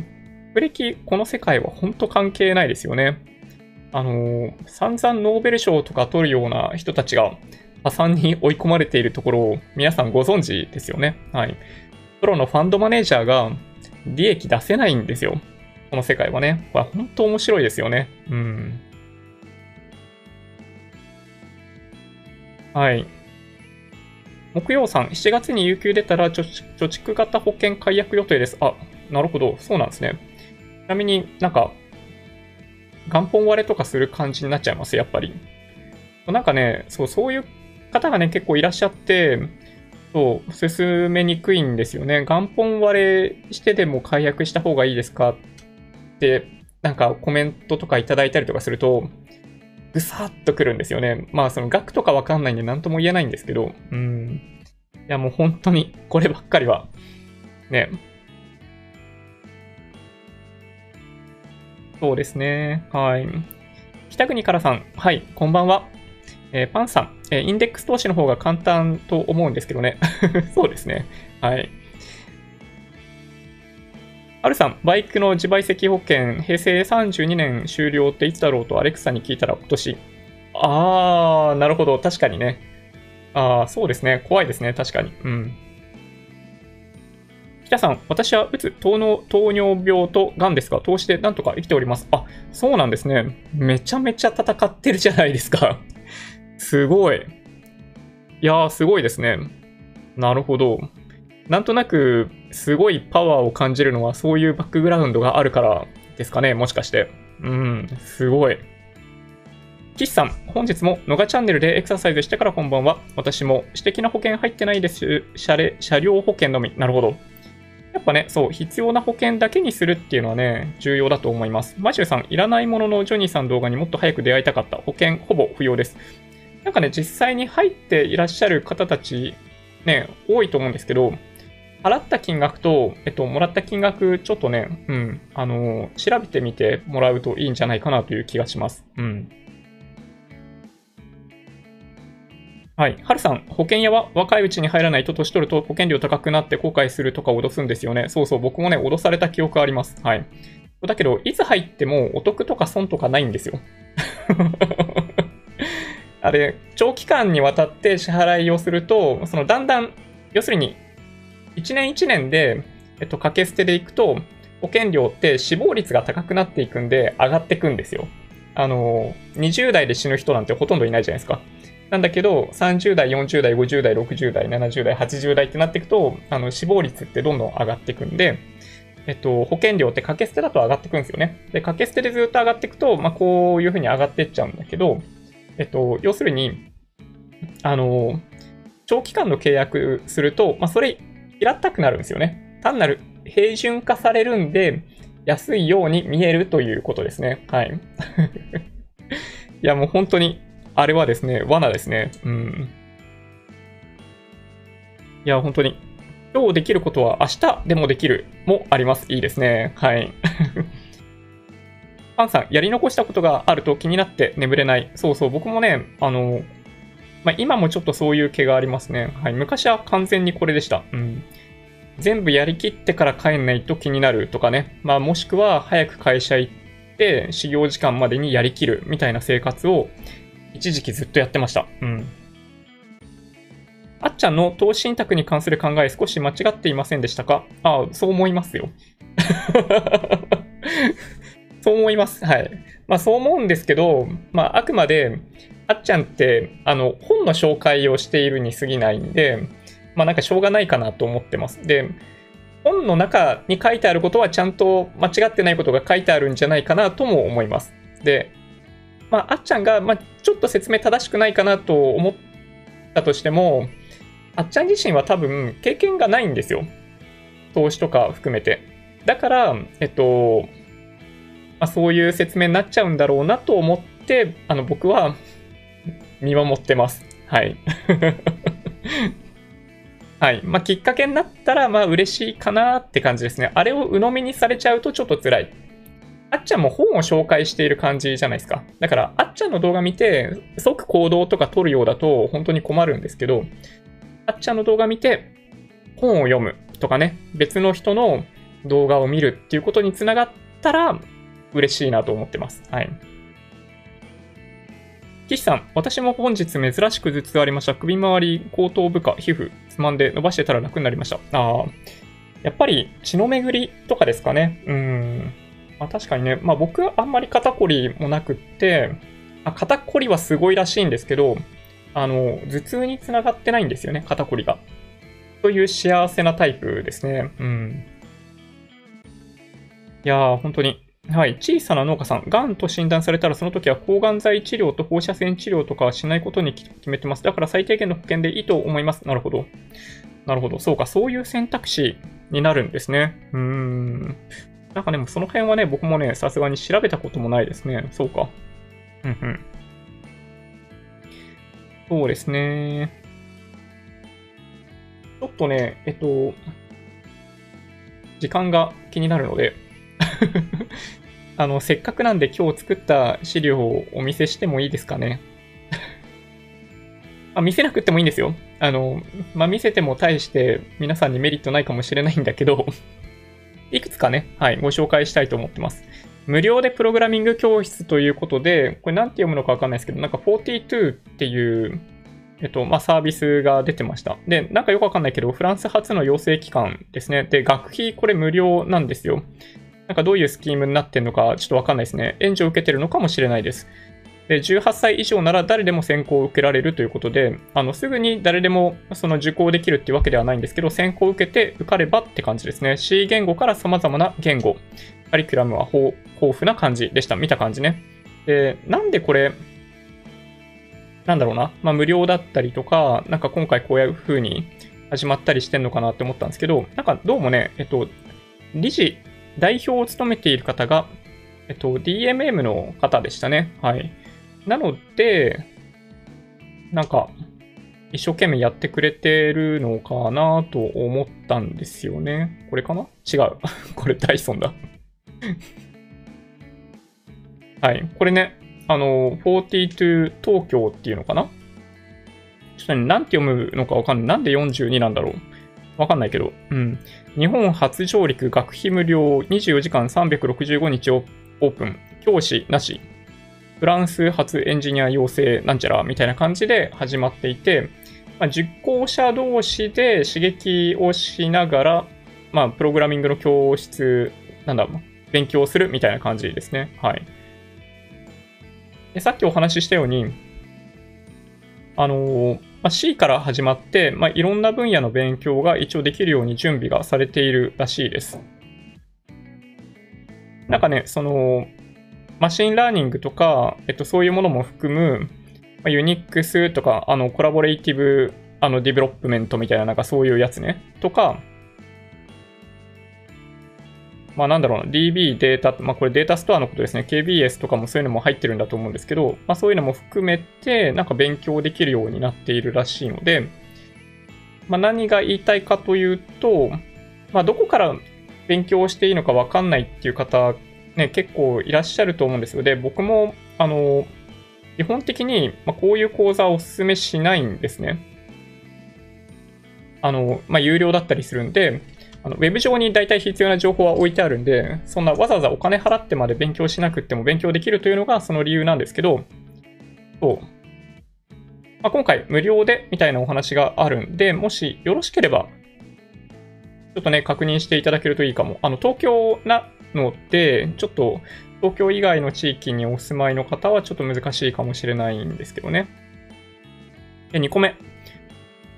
ブレーキ、この世界はほんと関係ないですよね。あの、散々ノーベル賞とか取るような人たちが破産に追い込まれているところを皆さんご存知ですよね。はい。プロのファンドマネージャーが利益出せないんですよ。この世界はね。これは本当面白いですよね。うん。はい。木曜さん、しちがつに有給出たら貯蓄型保険解約予定です。あ、なるほど。そうなんですね。ちなみになんか、元本割れとかする感じになっちゃいます、やっぱり。なんかね、そう、そういう方がね、結構いらっしゃって、そう、進めにくいんですよね。元本割れしてでも解約した方がいいですかって、なんかコメントとかいただいたりとかすると、ぐさっとくるんですよね。まあ、その額とかわかんないんで何とも言えないんですけど、うん。いや、もう本当にこればっかりは、ね。そうですね。はい。北国からさん、はい、こんばんは。えー、パンさん、えー、インデックス投資の方が簡単と思うんですけどね。そうですね。はい。アルさん、バイクの自賠責保険、平成さんじゅうにねん終了っていつだろうとアレクサに聞いたら今年。あー、なるほど。確かにね。あー、そうですね。怖いですね。確かに。うん。北さん、私はうつ、糖尿、糖尿病と癌ですが、投資でなんとか生きております。あ、そうなんですね。めちゃめちゃ戦ってるじゃないですか。すごい。いやー、すごいですね。なるほど。なんとなく、すごいパワーを感じるのは、そういうバックグラウンドがあるからですかね、もしかして。うん、すごい。岸さん、本日ものがチャンネルでエクササイズしてからこんばんは。私も、私的な保険入ってないです。車両、車両保険のみ。なるほど。やっぱね、そう、必要な保険だけにするっていうのはね、重要だと思います。マシューさん、いらないもののジョニーさん動画にもっと早く出会いたかった。保険、ほぼ不要です。なんかね、実際に入っていらっしゃる方たち、ね、多いと思うんですけど、払った金額と、えっと、もらった金額、ちょっとね、うん、あの、調べてみてもらうといいんじゃないかなという気がします。うん。はい。はるさん、保険屋は若いうちに入らないと年取ると保険料高くなって後悔するとか脅すんですよね。そうそう、僕もね、脅された記憶あります。はい。だけど、いつ入ってもお得とか損とかないんですよ。あれ、長期間にわたって支払いをすると、そのだんだん、要するに、いちねんいちねんで、えっと、掛け捨てでいくと、保険料って死亡率が高くなっていくんで、上がっていくんですよ。あの、にじゅう代で死ぬ人なんてほとんどいないじゃないですか。なんだけど、さんじゅう代、よんじゅう代、ごじゅう代、ろくじゅう代、ななじゅう代、はちじゅう代ってなっていくと、あの、死亡率ってどんどん上がっていくんで、えっと、保険料って掛け捨てだと上がっていくんですよね。で、掛け捨てでずっと上がっていくと、まあ、こういう風に上がっていっちゃうんだけど、えっと、要するに、あの、長期間の契約すると、まあ、それ、嫌ったくなるんですよね。単なる平準化されるんで、安いように見えるということですね。はい。いや、もう本当に、あれはですね、罠ですね。うん。いや、本当に、今日できることは明日でもできるもあります。いいですね。はい。パンさん、やり残したことがあると気になって眠れない。そうそう、僕もね、あの、まあ、今もちょっとそういう気がありますね。はい。昔は完全にこれでした。うん。全部やりきってから帰んないと気になるとかね。まあ、もしくは早く会社行って、始業時間までにやりきるみたいな生活を一時期ずっとやってました。うん。あっちゃんの投資信託に関する考え少し間違っていませんでしたか？ああ、そう思いますよ。そう思います。はい。まあ、そう思うんですけど、まあ、あくまで、あっちゃんって、あの、本の紹介をしているに過ぎないんで、まあ、なんかしょうがないかなと思ってます。で、本の中に書いてあることはちゃんと間違ってないことが書いてあるんじゃないかなとも思います。で、まあ、あっちゃんが、まあ、ちょっと説明正しくないかなと思ったとしても、あっちゃん自身は多分経験がないんですよ。投資とか含めて。だから、えっと、まあ、そういう説明になっちゃうんだろうなと思って、あの、僕は見守ってます。はい。はい。まあ、きっかけになったら、まあ、嬉しいかなって感じですね。あれを鵜呑みにされちゃうとちょっと辛い。あっちゃんも本を紹介している感じじゃないですか。だから、あっちゃんの動画見て、即行動とか取るようだと本当に困るんですけど、あっちゃんの動画見て、本を読むとかね、別の人の動画を見るっていうことにつながったら、嬉しいなと思ってます。はい。岸さん、私も本日珍しく頭痛ありました。首回り、後頭部下、皮膚、つまんで伸ばしてたら楽になりました。ああ、やっぱり血の巡りとかですかね。うーん。まあ確かにね、まあ僕はあんまり肩こりもなくって、あ、肩こりはすごいらしいんですけど、あの、頭痛につながってないんですよね、肩こりが。という幸せなタイプですね。うん。いやー、本当に。はい。小さな農家さん。がんと診断されたら、その時は抗がん剤治療と放射線治療とかはしないことに決めてます。だから最低限の保険でいいと思います。なるほど。なるほど。そうか。そういう選択肢になるんですね。うーん。なんかでもその辺はね、僕もね、さすがに調べたこともないですね。そうか。うんうん。そうですね。ちょっとね、えっと、時間が気になるので、あの、せっかくなんで今日作った資料をお見せしてもいいですかね。あ、見せなくてもいいんですよ。あの、まあ、見せても大して皆さんにメリットないかもしれないんだけど、いくつかね、はい、ご紹介したいと思ってます。無料でプログラミング教室ということで、これなんて読むのかわかんないですけど、なんかフォーティーツーっていう、えっと、まあ、サービスが出てました。で、なんかよくわかんないけど、フランス発の養成機関ですね。で、学費これ無料なんですよ。なんかどういうスキームになってるのかちょっとわかんないですね。援助を受けてるのかもしれないです。で、じゅうはっさい以上なら誰でも選考を受けられるということで、あの、すぐに誰でもその受講できるっていうわけではないんですけど、選考を受けて受かればって感じですね。C 言語から様々な言語。カリキュラムは豊富な感じでした。見た感じね。で、なんでこれ、なんだろうな。まあ、無料だったりとか、なんか今回こういう風に始まったりしてんのかなって思ったんですけど、なんかどうもね、えっと、理事、代表を務めている方が、えっと、ディーエムエム の方でしたね。はい。なので、なんか、一生懸命やってくれてるのかなと思ったんですよね。これかな？違う。これダイソンだ。はい。これね、あの、フォーティーツー東京っていうのかな？ちょっと何て読むのかわかんない。なんでよんじゅうになんだろう。わかんないけど、うん。日本初上陸学費無料にじゅうよじかんさんびゃくろくじゅうごにちオープン。教師なし。フランス初エンジニア養成なんちゃらみたいな感じで始まっていて、まあ、受講者同士で刺激をしながら、まあ、プログラミングの教室、なんだろう、勉強するみたいな感じですね。はい。で、さっきお話ししたように、あのー、まあ、C から始まって、まあ、いろんな分野の勉強が一応できるように準備がされているらしいです。なんかね、その、マシンラーニングとか、えっと、そういうものも含む、まあ、ユニックスとか、あの、コラボレイティブ、あの、ディベロップメントみたいな、なんかそういうやつね、とか、まあなんだろうな、ディービー データ、まあこれデータストアのことですね、ケービーエス とかもそういうのも入ってるんだと思うんですけど、まあそういうのも含めて、なんか勉強できるようになっているらしいので、まあ何が言いたいかというと、まあどこから勉強していいのかわかんないっていう方、ね、結構いらっしゃると思うんですよ。で、僕も、あの、基本的にこういう講座をお勧めしないんですね。あの、まあ有料だったりするんで、ウェブ上に大体必要な情報は置いてあるんで、そんなわざわざお金払ってまで勉強しなくても勉強できるというのがその理由なんですけど、そう、まあ、今回無料でみたいなお話があるんで、もしよろしければちょっとね確認していただけるといいかも。あの東京なのでちょっと東京以外の地域にお住まいの方はちょっと難しいかもしれないんですけどね。で、にこめ、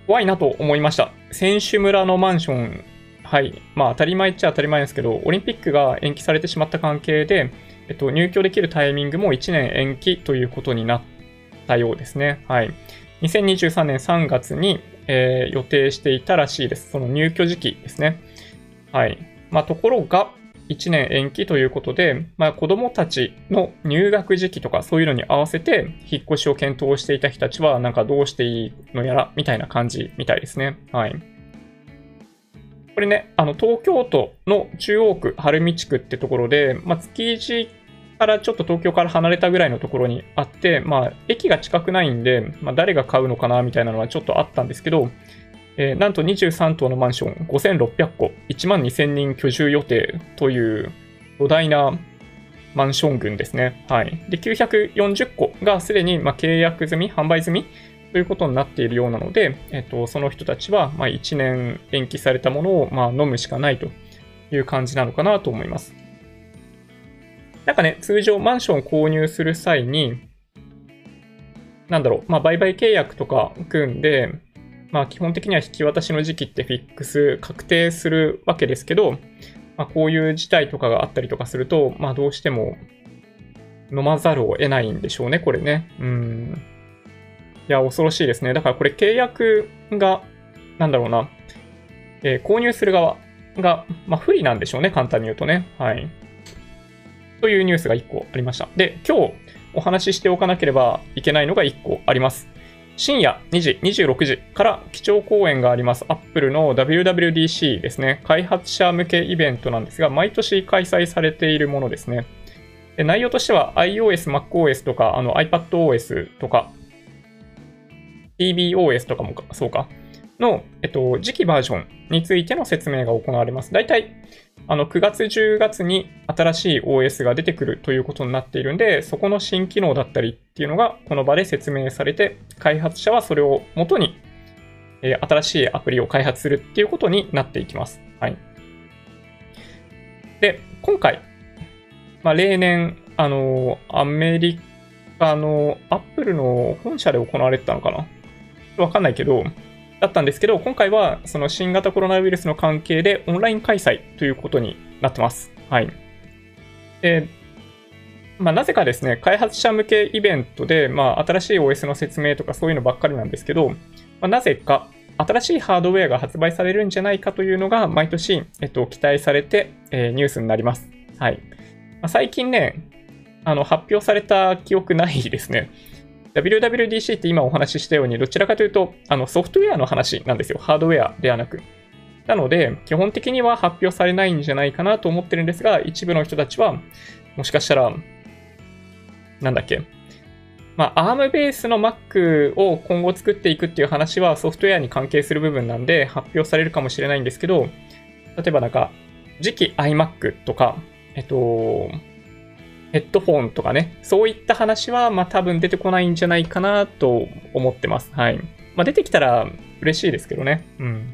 怖いなと思いました。選手村のマンション、はい、まあ当たり前っちゃ当たり前ですけど、オリンピックが延期されてしまった関係で、えっと、入居できるタイミングもいちねん延期ということになったようですね。はい、にせんにじゅうさんねんさんがつに、えー、予定していたらしいです。その入居時期ですね。はい、まあ、ところがいちねん延期ということで、まあ、子どもたちの入学時期とかそういうのに合わせて引っ越しを検討していた人たちはなんかどうしていいのやらみたいな感じみたいですね。はい。これね、あの東京都の中央区晴海地区ってところで、まあ、築地からちょっと東京から離れたぐらいのところにあって、まあ、駅が近くないんで、まあ、誰が買うのかなみたいなのはちょっとあったんですけど、えー、なんとにじゅうさんとうのマンションごせんろっぴゃっこ、いちまんにせんにん居住予定という巨大なマンション群ですね。はい、できゅうひゃくよんじゅっこがすでにまあ契約済み、販売済みということになっているようなので、えっと、その人たちはまあいちねん延期されたものをまあ飲むしかないという感じなのかなと思います。なんかね、通常マンションを購入する際に、なんだろう、まあ、売買契約とか組んで、まあ、基本的には引き渡しの時期ってフィックス、確定するわけですけど、まあ、こういう事態とかがあったりとかすると、まあ、どうしても飲まざるを得ないんでしょうね、これね。うん。いや、恐ろしいですね。だからこれ契約が、なんだろうな、えー、購入する側が、まあ、不利なんでしょうね、簡単に言うとね。はい。というニュースがいっこありました。で、今日お話ししておかなければいけないのがいっこあります。深夜にじ、にじゅうろくじから基調講演があります。Apple の ダブリューダブリューディーシー ですね。開発者向けイベントなんですが、毎年開催されているものですね。で、内容としては iOS、MacOS とか、あの iPadOS とか、ティービーオーエス とかもか、そうか、の、えっと、次期バージョンについての説明が行われます。だいたい、あの、くがつ、じゅうがつに新しい オーエス が出てくるということになっているんで、そこの新機能だったりっていうのが、この場で説明されて、開発者はそれを元に、えー、新しいアプリを開発するっていうことになっていきます。はい。で、今回、まあ、例年、あの、アメリカの、アップルの本社で行われてたのかな?わかんないけど、だったんですけど、今回はその新型コロナウイルスの関係でオンライン開催ということになってます。はい。で、まあ、なぜかですね、開発者向けイベントで、まあ、新しい オーエス の説明とかそういうのばっかりなんですけど、まあ、なぜか新しいハードウェアが発売されるんじゃないかというのが毎年、えっと、期待されて、えー、ニュースになります。はい。まあ、最近ね、あの発表された記憶ないですね。ダブリューダブリューディーシー って今お話ししたように、どちらかというとあのソフトウェアの話なんですよ。ハードウェアではなく。なので、基本的には発表されないんじゃないかなと思ってるんですが、一部の人たちは、もしかしたら、なんだっけ、まあ、アーム ベースの Mac を今後作っていくっていう話はソフトウェアに関係する部分なんで発表されるかもしれないんですけど、例えばなんか、次期 iMac とか、えっと、ヘッドフォンとかね、そういった話は、まあ多分出てこないんじゃないかなと思ってます。はい。まあ出てきたら嬉しいですけどね。うん。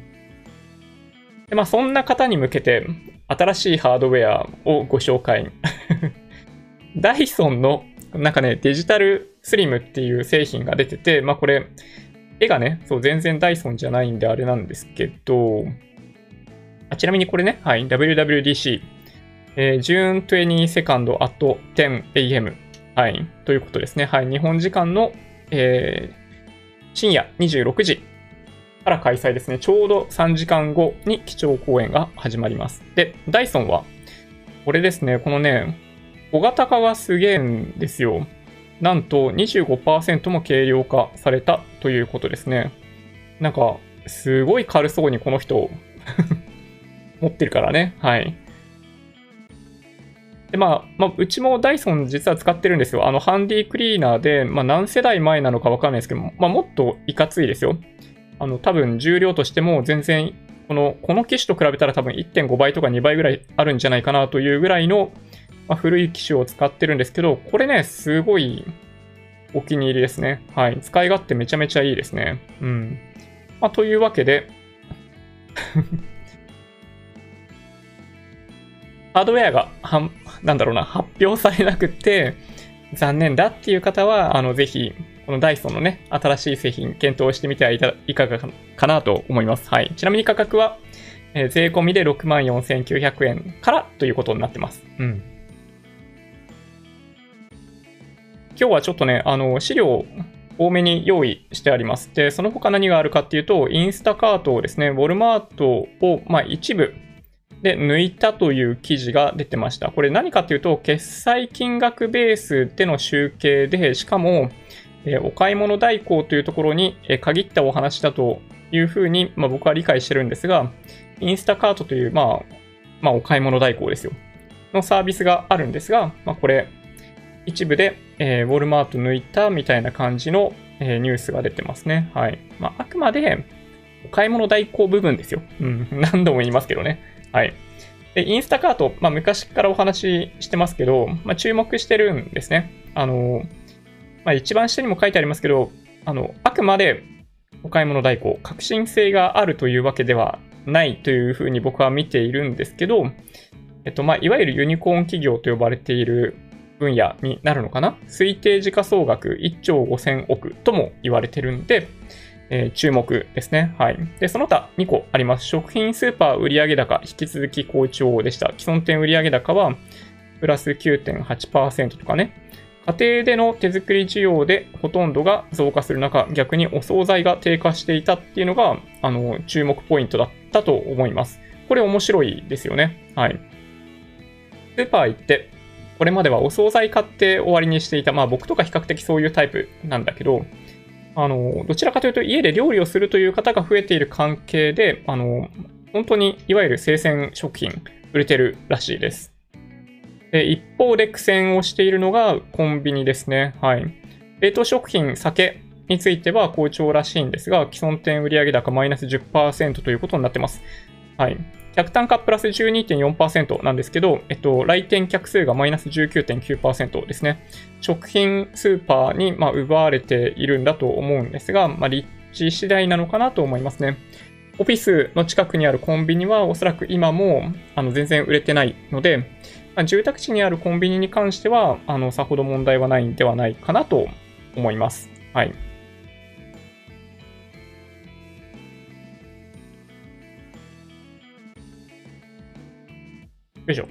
で、まあそんな方に向けて、新しいハードウェアをご紹介。ダイソンの、なんかね、デジタルスリムっていう製品が出てて、まあこれ、絵がね、そう、全然ダイソンじゃないんであれなんですけど、あ、ちなみにこれね、はい、ダブリューダブリューディーシー。えー、ジューンにじゅうに at テン エーエム、はい、ということですね。はい、日本時間の、えー、深夜にじゅうろくじから開催ですね。ちょうどさんじかんごに基調講演が始まります。で、ダイソンはこれですね、このね、小型化がすげえんですよ。なんと にじゅうごパーセント も軽量化されたということですね。なんか、すごい軽そうにこの人持ってるからね。はい。で、まあ、まあ、うちもダイソン実は使ってるんですよ。あの、ハンディクリーナーで、まあ、何世代前なのかわかんないですけども、まあ、もっといかついですよ。あの、多分重量としても全然、この、この機種と比べたら多分 いってんごばいとかにばいぐらいあるんじゃないかなというぐらいの、まあ、古い機種を使ってるんですけど、これね、すごいお気に入りですね。はい。使い勝手めちゃめちゃいいですね。うん。まあ、というわけで、ハードウェアがは、なんだろうな、発表されなくて、残念だっていう方は、あの、ぜひ、このダイソンのね、新しい製品、検討してみてはいかがかなと思います。はい。ちなみに価格は、えー、税込みで ろくまんよんせんきゅうひゃくえんからということになってます。うん。今日はちょっとね、あの、資料、多めに用意してあります。で、その他何があるかっていうと、インスタカートをですね、ウォルマートを、まあ、一部で抜いたという記事が出てました。これ何かっていうと、決済金額ベースでの集計で、しかも、えー、お買い物代行というところに、えー、限ったお話だというふうに、まあ、僕は理解してるんですが、インスタカートという、まあ、まあ、お買い物代行ですよ。のサービスがあるんですが、まあ、これ、一部で、えー、ウォルマート抜いたみたいな感じの、えー、ニュースが出てますね。はい。まあ、あくまで、お買い物代行部分ですよ。うん。何度も言いますけどね。はい。で、インスタカート、まあ、昔からお話ししてますけど、まあ、注目してるんですね。あの、まあ、一番下にも書いてありますけど、あの、あくまでお買い物代行、革新性があるというわけではないというふうに僕は見ているんですけど、えっと、まあ、いわゆるユニコーン企業と呼ばれている、分野になるのかな。推定時価総額いっちょうごせんおくとも言われてるんで、えー、注目ですね。はい。で、その他にこあります。食品スーパー売上高、引き続き好調でした。既存店売上高はプラス きゅうてんはちパーセント とかね。家庭での手作り需要でほとんどが増加する中、逆にお惣菜が低下していたっていうのが、あの、注目ポイントだったと思います。これ面白いですよね。はい。スーパー行って、これまではお惣菜買って終わりにしていた。まあ僕とか比較的そういうタイプなんだけど、あの、どちらかというと家で料理をするという方が増えている関係で、あの、本当にいわゆる生鮮食品売れてるらしいです。で、一方で苦戦をしているのがコンビニですね。はい。冷凍食品、酒については好調らしいんですが、既存店売上高マイナス じゅっパーセント ということになってます。はい。客単価プラス じゅうにてんよんパーセント なんですけど、えっと、来店客数がマイナス じゅうきゅうてんきゅうパーセント ですね。食品スーパーに、まあ、奪われているんだと思うんですが、まあ、立地次第なのかなと思いますね。オフィスの近くにあるコンビニはおそらく今もあの全然売れてないので、まあ、住宅地にあるコンビニに関しては、あの、さほど問題はないんではないかなと思います。はい。よいしょ。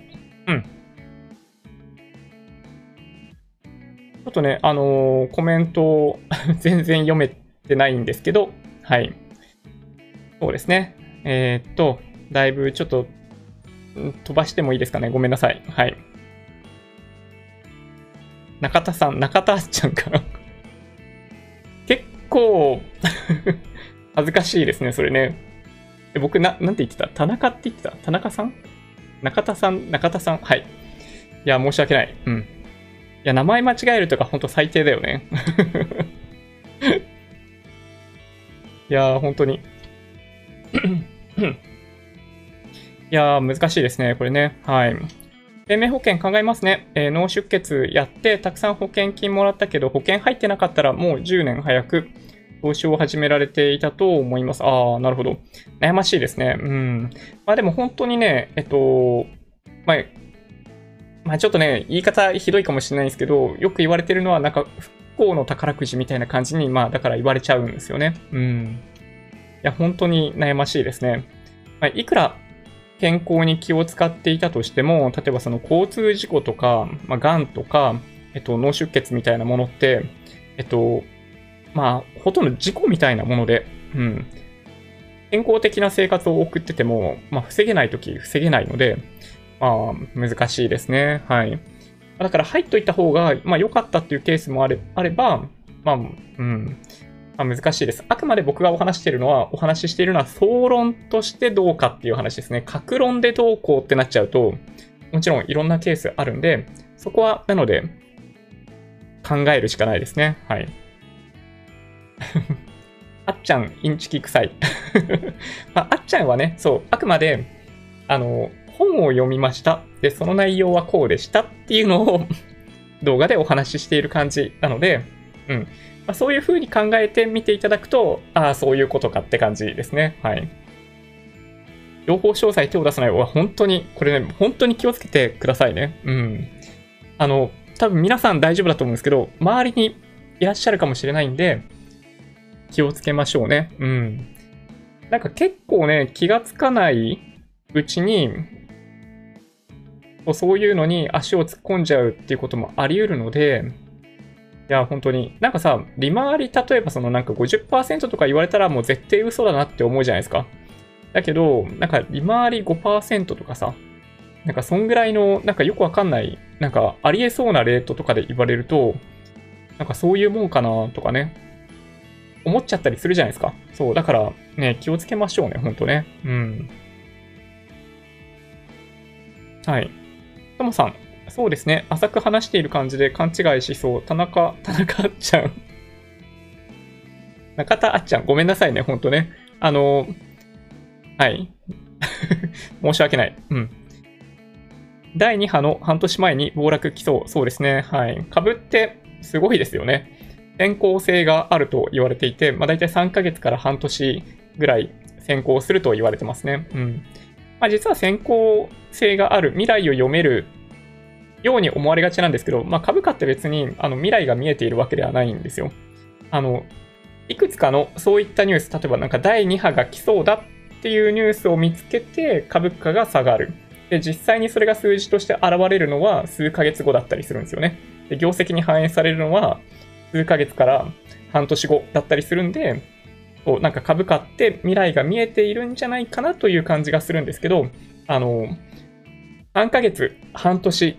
うん。ちょっとね、あのー、コメントを全然読めてないんですけど、はい。そうですね。えー、っと、だいぶちょっと飛ばしてもいいですかね。ごめんなさい。はい。中田さん、中田ちゃんかな。結構、恥ずかしいですね、それね。僕、な、なんて言ってた？田中って言ってた？田中さん？中田さん、中田さん、はい。いや、申し訳ない。うん。いや、名前間違えるとか、ほんと最低だよね。いやー、ほんとに。いやー、難しいですね、これね。はい。生命保険考えますね。えー、脳出血やって、たくさん保険金もらったけど、保険入ってなかったら、もうじゅうねん早く投資を始められていたと思います。ああ、なるほど。悩ましいですね。うん。まあでも本当にね、えっと、まあ、まあちょっとね、言い方ひどいかもしれないんですけど、よく言われてるのは、なんか、不幸の宝くじみたいな感じに、まあだから言われちゃうんですよね。うん。いや、本当に悩ましいですね。まあ、いくら健康に気を使っていたとしても、例えばその交通事故とか、まあ、癌とか、えっと、脳出血みたいなものって、えっと、まあ、ほとんど事故みたいなもので、うん、健康的な生活を送ってても、まあ、防げないとき防げないので、まあ、難しいですね。はい。だから入っといた方が、まあ、良かったっていうケースもあれ、あれば、まあ、うん。まあ、難しいです。あくまで僕がお話しているのは、お話ししているのは、総論としてどうかっていう話ですね。各論でどうこうってなっちゃうと、もちろんいろんなケースあるんで、そこは、なので、考えるしかないですね。はい。あっちゃん、インチキ臭い。まあ、あっちゃんはね、そう、あくまで、あの、本を読みました。で、その内容はこうでしたっていうのを動画でお話ししている感じなので、うん。まあ、そういう風に考えて見ていただくと、ああ、そういうことかって感じですね。はい。情報詳細手を出さない。本当に、これね、本当に気をつけてくださいね。うん。あの、多分皆さん大丈夫だと思うんですけど、周りにいらっしゃるかもしれないんで、気をつけましょうね。うん。なんか結構ね、気がつかないうちに、そういうのに足を突っ込んじゃうっていうこともあり得るので、いや、本当に、なんかさ、利回り、例えばそのなんか ごじゅっパーセント とか言われたらもう絶対嘘だなって思うじゃないですか。だけど、なんか利回り ごパーセント とかさ、なんかそんぐらいの、なんかよくわかんない、なんかありえそうなレートとかで言われると、なんかそういうもんかなとかね、思っちゃったりするじゃないですか。そう、だからね、気をつけましょうね、ほんとね。うん。はい。ともさん、そうですね。浅く話している感じで勘違いしそう。田中、田中あっちゃん。中田あっちゃん。ごめんなさいね、ほんとね。あの、はい。申し訳ない。うん。だいに波の半年前に暴落来そう。そうですね。はい。株ってすごいですよね。先行性があると言われていて、まあ大体さんかげつから半年ぐらい先行すると言われてますね。うん。まあ、実は先行性がある、未来を読めるように思われがちなんですけど、まあ、株価って別にあの未来が見えているわけではないんですよ。あのいくつかのそういったニュース、例えばなんかだいに波が来そうだっていうニュースを見つけて株価が下がる。で、実際にそれが数字として現れるのは数ヶ月後だったりするんですよね。で、業績に反映されるのは数ヶ月から半年後だったりするんで、なんか株価って未来が見えているんじゃないかなという感じがするんですけど、あのさんかげつ、半年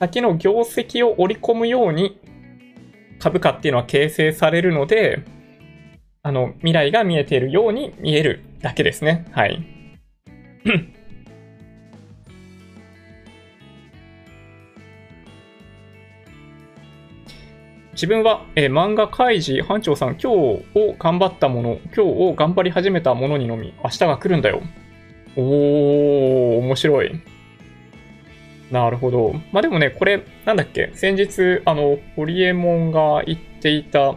先の業績を織り込むように株価っていうのは形成されるので、あの未来が見えているように見えるだけですね。はい。自分は、えー、漫画開示、班長さん、今日を頑張ったもの、今日を頑張り始めたものにのみ、明日が来るんだよ。おー、面白い。なるほど。まあでもね、これ、なんだっけ、先日、あの、ホリエモンが言っていた、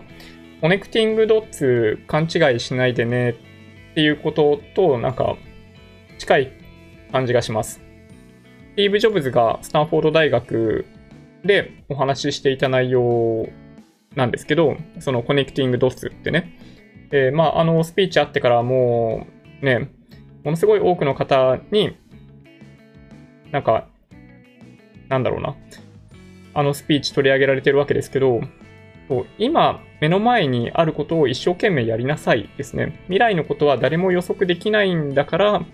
コネクティングドッツ勘違いしないでね、っていうことと、なんか、近い感じがします。スティーブ・ジョブズがスタンフォード大学でお話ししていた内容なんですけど、そのコネクティングドッツってね、えー、まああのスピーチあってからもうね、ものすごい多くの方になんかなんだろうな、あのスピーチ取り上げられてるわけですけど、今目の前にあることを一生懸命やりなさいですね。未来のことは誰も予測できないんだから、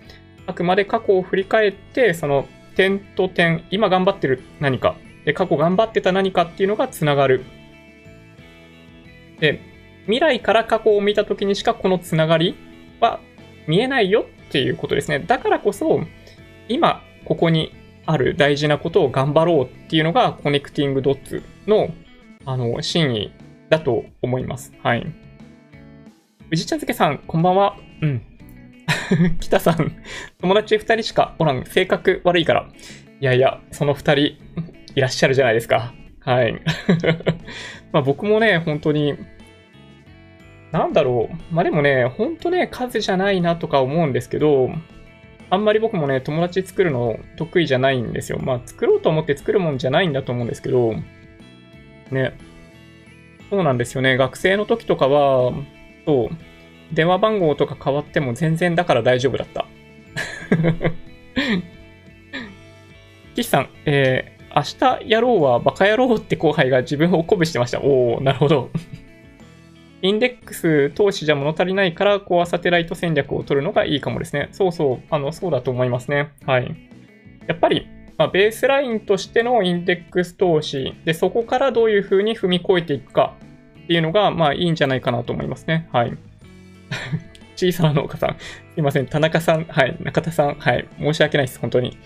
あくまで過去を振り返って、その点と点、今頑張ってる何かで過去頑張ってた何かっていうのがつながる。で、未来から過去を見たときにしかこのつながりは見えないよっていうことですね。だからこそ今ここにある大事なことを頑張ろうっていうのがコネクティングドッツのあの真意だと思います。はい。宇治茶漬けさん、こんばんは。うん。北さん、友達ふたりしかおらん。性格悪いから。いやいや、そのふたり。いらっしゃるじゃないですか。はい。まあ僕もね、本当に、なんだろう。まあでもね、本当ね、数じゃないなとか思うんですけど、あんまり僕もね、友達作るの得意じゃないんですよ。まあ作ろうと思って作るもんじゃないんだと思うんですけど、ね。そうなんですよね。学生の時とかは、そう、電話番号とか変わっても全然だから大丈夫だった。岸さん、えー、明日やろうはバカ野郎って後輩が自分を鼓舞してました。おー、なるほど。インデックス投資じゃ物足りないから、コアサテライト戦略を取るのがいいかもですね。そうそう、あの、そうだと思いますね。はい。やっぱり、まあ、ベースラインとしてのインデックス投資で、そこからどういうふうに踏み越えていくかっていうのが、まあいいんじゃないかなと思いますね。はい。小さな農家さん、すいません、田中さん、はい、中田さん、はい、申し訳ないです、本当に。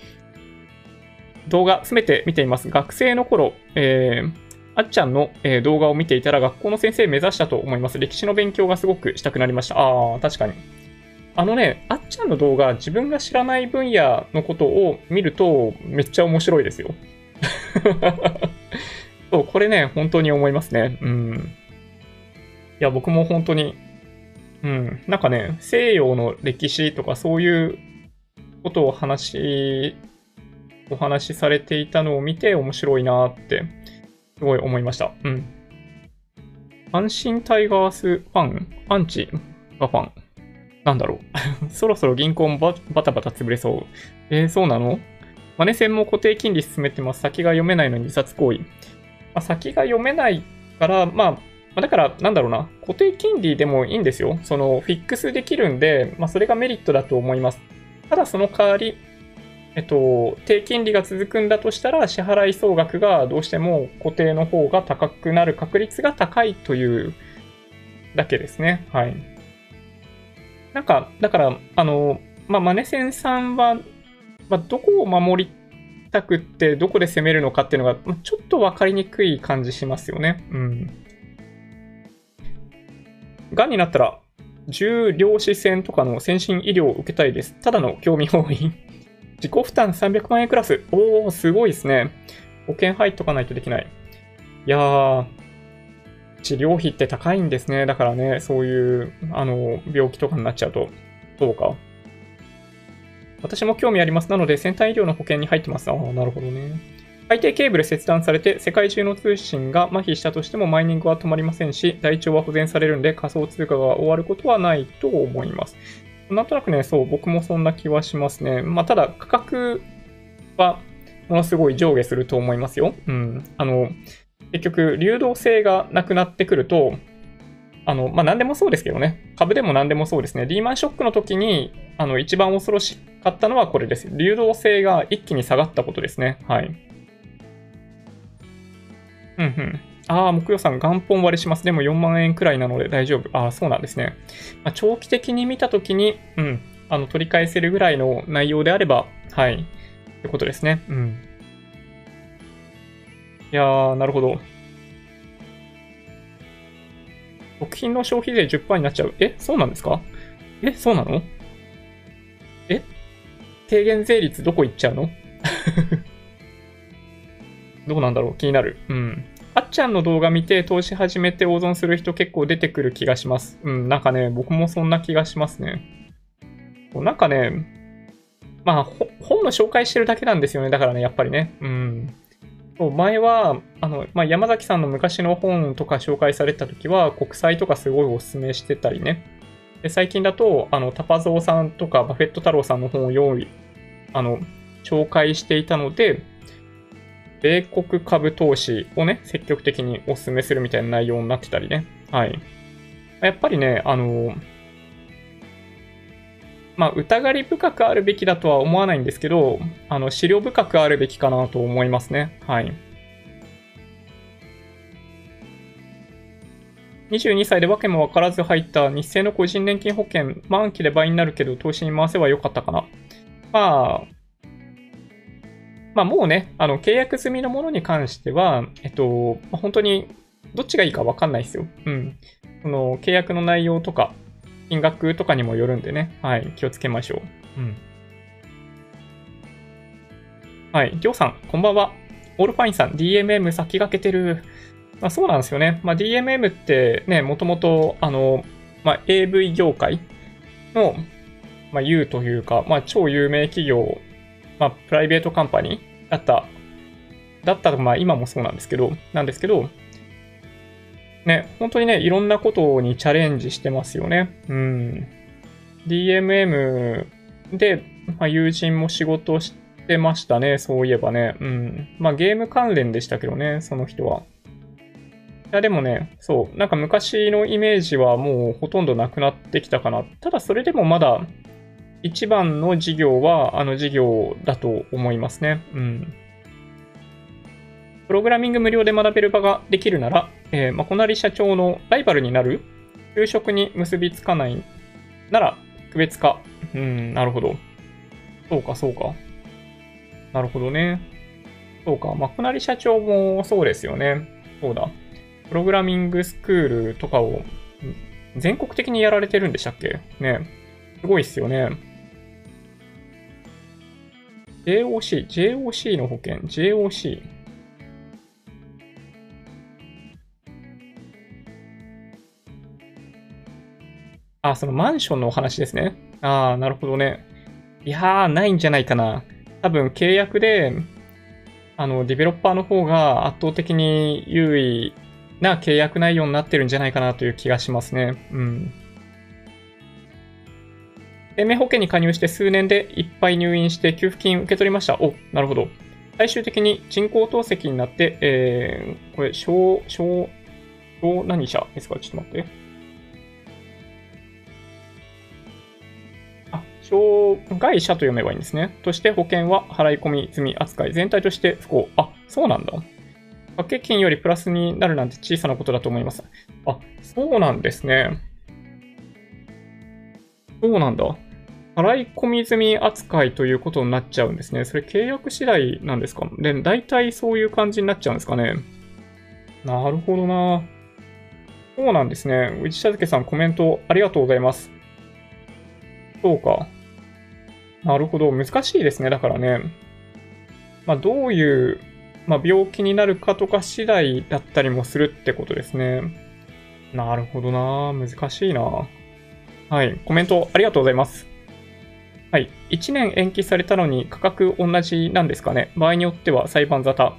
動画、すべて見ています。学生の頃、えー、あっちゃんの動画を見ていたら、学校の先生目指したと思います。歴史の勉強がすごくしたくなりました。ああ、確かに。あのね、あっちゃんの動画、自分が知らない分野のことを見ると、めっちゃ面白いですよ。そう、これね、本当に思いますね。うん。いや、僕も本当に、うん、なんかね、西洋の歴史とかそういうことを話、お話しされていたのを見て面白いなって、すごい思いました。うん。阪神タイガースファン、アンチがファン。なんだろう。そろそろ銀行も バ, バタバタ潰れそう。えー、そうなの？マネ専も固定金利進めてます。先が読めないのに自殺行為。まあ、先が読めないから、まあ、だから、なんだろうな、固定金利でもいいんですよ。その、フィックスできるんで、まあ、それがメリットだと思います。ただ、その代わり、えっと、低金利が続くんだとしたら、支払い総額がどうしても固定の方が高くなる確率が高いというだけですね。はい。なんか、だから、あの、まあ、マネセンさんは、まあ、どこを守りたくって、どこで攻めるのかっていうのが、まあ、ちょっとわかりにくい感じしますよね。うん。がんになったら重量子線とかの先進医療を受けたいです。ただの興味本位。自己負担さんびゃくまんえんクラス。おお、すごいですね。保険入っとかないとできない。いやー、治療費って高いんですね。だからね、そういうあの病気とかになっちゃうと。そうか、私も興味あります。なので先端医療の保険に入ってます。ああ、なるほどね。海底ケーブル切断されて世界中の通信が麻痺したとしてもマイニングは止まりませんし、台帳は保全されるんで仮想通貨が終わることはないと思います。なんとなくね、そう、僕もそんな気はしますね。まあ、ただ価格はものすごい上下すると思いますよ。うん。あの、結局流動性がなくなってくると、あの、まあ、何でもそうですけどね。株でも何でもそうですね。リーマンショックの時に、あの、一番恐ろしかったのはこれです。流動性が一気に下がったことですね。はい。うんうん、ああ、木曜さん、元本割れします。でもよんまんえんくらいなので大丈夫。ああ、そうなんですね。まあ、長期的に見たときに、うん、あの、取り返せるぐらいの内容であれば、はい、ってことですね。うん。いやー、なるほど。食品の消費税 じゅっパーセント になっちゃう。え、そうなんですか？え、そうなの？え、低減税率どこ行っちゃうの？どうなんだろう、気になる。うん。あっちゃんの動画見て投資始めて大損する人結構出てくる気がします。うん、なんかね、僕もそんな気がしますね。なんかね、まあ、本の紹介してるだけなんですよね。だからね、やっぱりね。うん。前は、あの、まあ、山崎さんの昔の本とか紹介された時は、国債とかすごいおすすめしてたりね。で、最近だと、あの、タパゾーさんとかバフェット太郎さんの本を用意、あの、紹介していたので、米国株投資をね、積極的にお勧めするみたいな内容になってたりね。はい。やっぱりね、あの、まあ、疑り深くあるべきだとは思わないんですけど、あの、資料深くあるべきかなと思いますね。はい。にじゅうにさいで訳も分からず入った日清の個人年金保険、満期で倍になるけど、投資に回せばよかったかな。まあ、まあもうね、あの、契約済みのものに関しては、えっと、まあ、本当にどっちがいいかわかんないですよ。うん。その、契約の内容とか、金額とかにもよるんでね、はい、気をつけましょう。うん。はい、りょうさん、こんばんは。オールファインさん、ディーエムエム 先駆けてる。まあそうなんですよね。まあ ディーエムエム ってね、もともと、あの、まあ エーブイ 業界の、まあ U というか、まあ超有名企業、まあ、プライベートカンパニーだった、だったら、まあ、今もそうなんですけど、なんですけど、ね、本当にね、いろんなことにチャレンジしてますよね。うん。ディーエムエム で、まあ、友人も仕事してましたね、そういえばね。うん。まあ、ゲーム関連でしたけどね、その人は。いや、でもね、そう、なんか昔のイメージはもうほとんどなくなってきたかな。ただ、それでもまだ、一番の事業はあの事業だと思いますね。うん。プログラミング無料で学べる場ができるなら、えー、まこなり社長のライバルになる就職に結びつかないなら区別化。うん、なるほど。そうか、そうか。なるほどね。そうか、まこなり社長もそうですよね。そうだ。プログラミングスクールとかを全国的にやられてるんでしたっけね。すごいっすよね。ジェーオーシー、ジェーオーシー の保険、ジェーオーシー。あ、そのマンションのお話ですね。ああ、なるほどね。いやー、ないんじゃないかな。多分契約で、あの、ディベロッパーの方が圧倒的に優位な契約内容になってるんじゃないかなという気がしますね。うん。生命保険に加入して数年でいっぱい入院して給付金受け取りました。お、なるほど。最終的に人工透析になって、えー、これ、小、小、小何社ですか？ちょっと待って。あ、障害者と読めばいいんですね。として保険は払い込み済み扱い。全体として不幸。あ、そうなんだ。掛け金よりプラスになるなんて小さなことだと思います。あ、そうなんですね。そうなんだ。払い込み済み扱いということになっちゃうんですね。それ契約次第なんですか？で、大体そういう感じになっちゃうんですかね。なるほどな。そうなんですね。内茶漬さんコメントありがとうございます。そうか。なるほど。難しいですね。だからね。まあ、どういう、まあ、病気になるかとか次第だったりもするってことですね。なるほどな。難しいな。はい。コメントありがとうございます。はい。いちねん延期されたのに価格同じなんですかね。場合によっては裁判沙汰。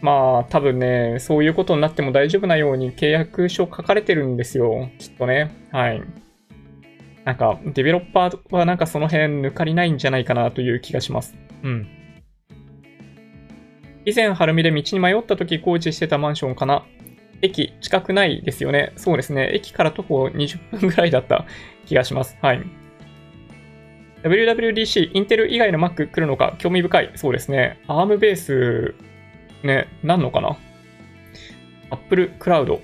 まあ、多分ね、そういうことになっても大丈夫なように契約書書かれてるんですよ。きっとね。はい。なんか、デベロッパーはなんかその辺抜かりないんじゃないかなという気がします。うん。以前、晴海で道に迷った時工事してたマンションかな。駅近くないですよね。そうですね。駅から徒歩にじゅっぷんぐらいだった気がします。はい。ダブリューダブリューディーシー、インテル以外の Mac 来るのか興味深い。そうですね。アーム ベース、ね、なんのかな？ Apple Cloud。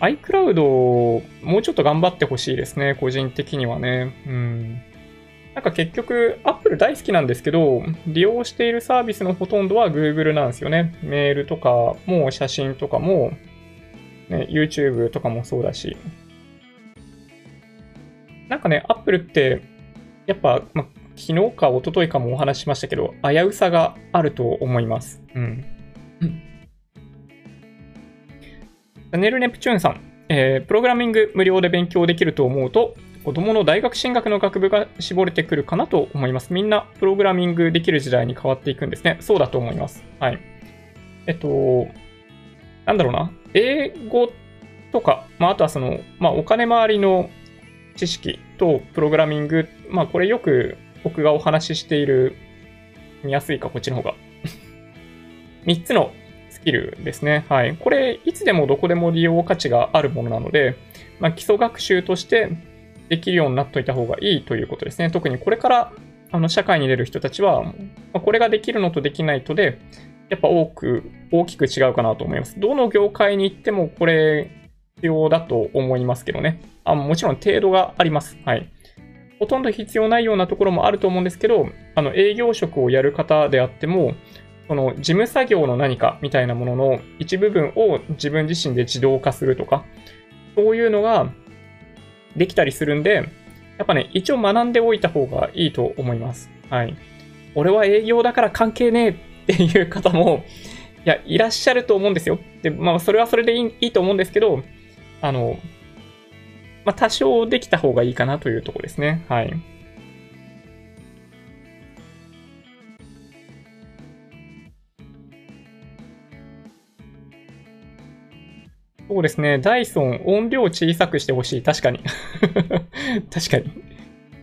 iCloud、もうちょっと頑張ってほしいですね。個人的にはね。うん。なんか結局、Apple 大好きなんですけど、利用しているサービスのほとんどは Google なんですよね。メールとかも、写真とかも、ね、YouTube とかもそうだし。なんかね、Apple って、やっぱ、ま、昨日か一昨日かもお話ししましたけど、危うさがあると思います。うん。チャンネルネプチューンさん、えー、プログラミング無料で勉強できると思うと、子供の大学進学の学部が絞れてくるかなと思います。みんなプログラミングできる時代に変わっていくんですね。そうだと思います。はい。えっと、なんだろうな。英語とか、まあ、あとはその、まあ、お金回りの知識とプログラミング、まあ、これよく僕がお話ししている、見やすいか、こっちの方が。みっつのスキルですね。はい。これ、いつでもどこでも利用価値があるものなので、まあ、基礎学習としてできるようになっといた方がいいということですね。特にこれからあの社会に出る人たちは、まあ、これができるのとできないとで、やっぱ多く、大きく違うかなと思います。どの業界に行ってもこれ必要だと思いますけどね。あ、もちろん程度があります。はい。ほとんど必要ないようなところもあると思うんですけど、あの営業職をやる方であっても、その事務作業の何かみたいなものの一部分を自分自身で自動化するとか、そういうのができたりするんで、やっぱね、一応学んでおいた方がいいと思います。はい。俺は営業だから関係ねえ。っていう方も、いや、いらっしゃると思うんですよ。で、まあ、それはそれでいい、いいと思うんですけど、あの、まあ、多少できた方がいいかなというところですね。はい。そうですね。ダイソン、音量小さくしてほしい。確かに。確かに。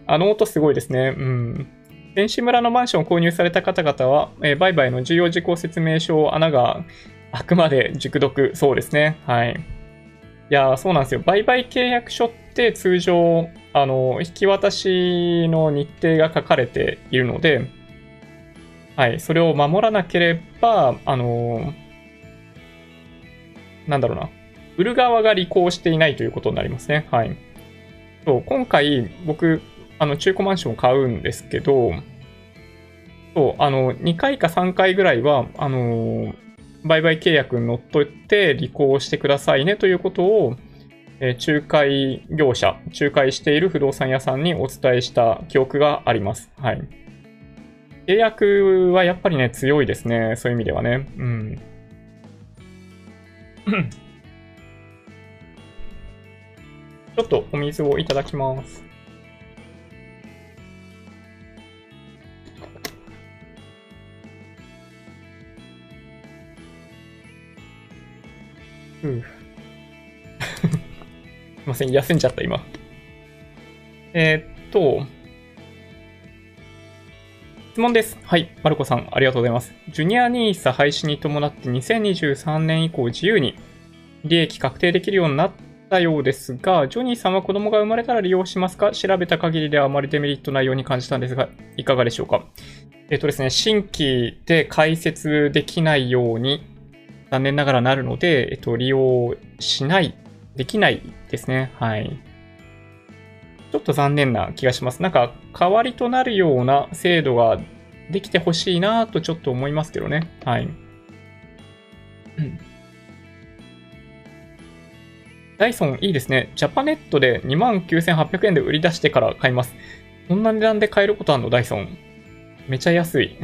あの音すごいですね。うん。電子村のマンションを購入された方々は、え、売買の重要事項説明書を穴があくまで熟読。そうですね。はい。いやー、そうなんですよ。売買契約書っって通常あの引き渡しの日程が書かれているので、はい、それを守らなければあのなんだろうな、売る側が履行していないということになりますね。はい。そう、今回僕あの中古マンションを買うんですけど、そうあのにかいかさんかいぐらいはあの売買契約にのっとって履行してくださいねということを、えー、仲介業者、仲介している不動産屋さんにお伝えした記憶があります。はい。契約はやっぱりね、強いですね。そういう意味ではね。うん。ちょっとお水をいただきます。うん。すいません、休んじゃった今。えー、っと質問です。はい、マルコさんありがとうございます。ジュニアニーサ廃止に伴ってにせんにじゅうさんねん以降自由に利益確定できるようになったようですが、ジョニーさんは子供が生まれたら利用しますか？調べた限りではあまりデメリットないように感じたんですがいかがでしょうか？えー、っとですね、新規で開設できないように残念ながらなるので、えっと、利用しないできないですね。はい。ちょっと残念な気がします。なんか代わりとなるような制度ができてほしいなとちょっと思いますけどね。はい。ダイソンいいですね。ジャパネットで にまんきゅうせんはっぴゃくえんで売り出してから買います。こんな値段で買えることあるの？ダイソン。めちゃ安い。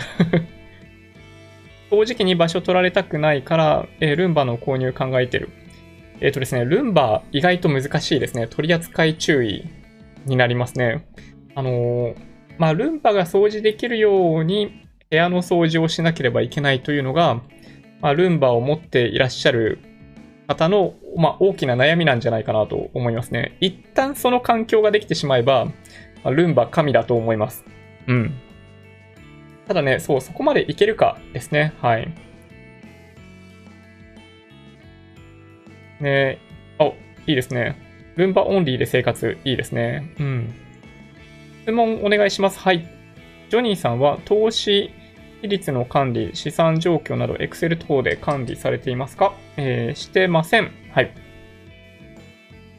正直に場所取られたくないから、えー、ルンバの購入考えてる。えっとですね、ルンバ意外と難しいですね。取り扱い注意になりますね。あのー、まあ、ルンバが掃除できるように部屋の掃除をしなければいけないというのが、まあ、ルンバを持っていらっしゃる方の、まあ、大きな悩みなんじゃないかなと思いますね。一旦その環境ができてしまえば、まあ、ルンバ神だと思います。うん。ただね、そう、そこまでいけるかですね。はい。ね、あ、いいですね。ルンバオンリーで生活、いいですね。うん。質問お願いします。はい。ジョニーさんは投資比率の管理、資産状況など、Excel 等で管理されていますか？えー、してません。はい。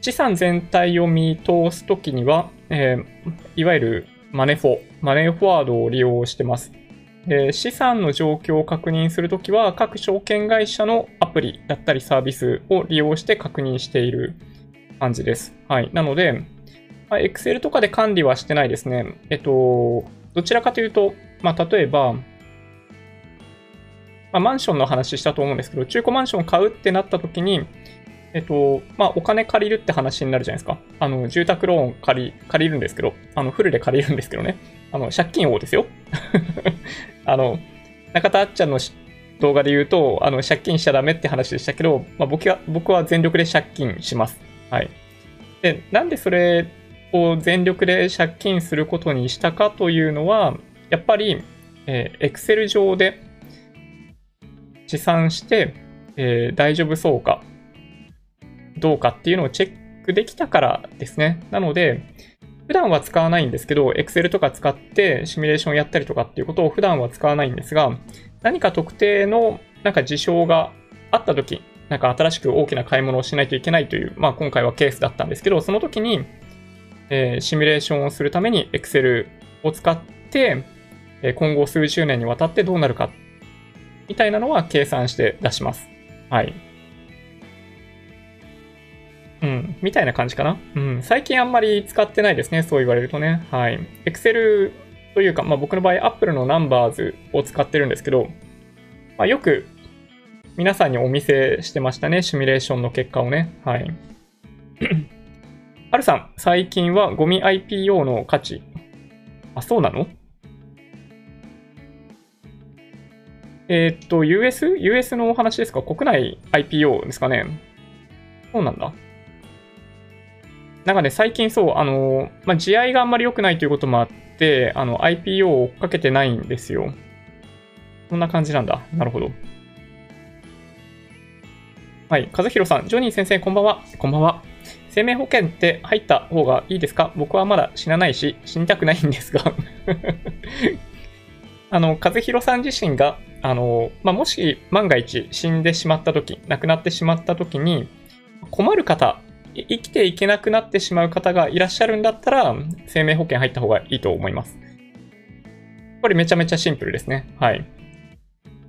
資産全体を見通すときには、えー、いわゆるマネフォ、マネーフォワードを利用してます。えー、資産の状況を確認するときは各証券会社のアプリだったりサービスを利用して確認している感じです。はい。なので、まあ、Excel とかで管理はしてないですね。えっと、どちらかというと、まあ、例えば、まあ、マンションの話したと思うんですけど、中古マンションを買うってなったときに、えっと、まあ、お金借りるって話になるじゃないですか。あの、住宅ローン借り、借りるんですけど、あの、フルで借りるんですけどね。あの、借金王ですよ。あの、中田あっちゃんの動画で言うと、あの、借金しちゃダメって話でしたけど、まあ、僕は、僕は全力で借金します。はい。で、なんでそれを全力で借金することにしたかというのは、やっぱり、えー、Excel 上で試算して、えー、大丈夫そうか。どうかっていうのをチェックできたからですね。なので、普段は使わないんですけど、Excel とか使ってシミュレーションやったりとかっていうことを普段は使わないんですが、何か特定のなんか事象があったとき、なんか新しく大きな買い物をしないといけないという、まあ今回はケースだったんですけど、その時に、えー、シミュレーションをするために Excel を使って、今後数十年にわたってどうなるか、みたいなのは計算して出します。はい。うん、みたいな感じかな。うん、最近あんまり使ってないですね。そう言われるとね。はい。Excel というか、まあ僕の場合 Apple の Numbers を使ってるんですけど、まあ、よく皆さんにお見せしてましたね。シミュレーションの結果をね。はい。ハルさん、最近はゴミ アイピーオー の価値。あ、そうなの？えー、っと、ユーエス？ ユーエス のお話ですか？国内 アイピーオー ですかね。そうなんだ。なんかね、最近そう、あの、まあ、地合いがあんまり良くないということもあって、あの、アイピーオー を追っかけてないんですよ。そんな感じなんだ。なるほど。はい。和弘さん、ジョニー先生、こんばんは。こんばんは。生命保険って入った方がいいですか？僕はまだ死なないし、死にたくないんですがあの、和弘さん自身が、あの、まあ、もし万が一死んでしまったとき、亡くなってしまったときに、困る方、生きていけなくなってしまう方がいらっしゃるんだったら、生命保険入った方がいいと思います。これめちゃめちゃシンプルですね。はい。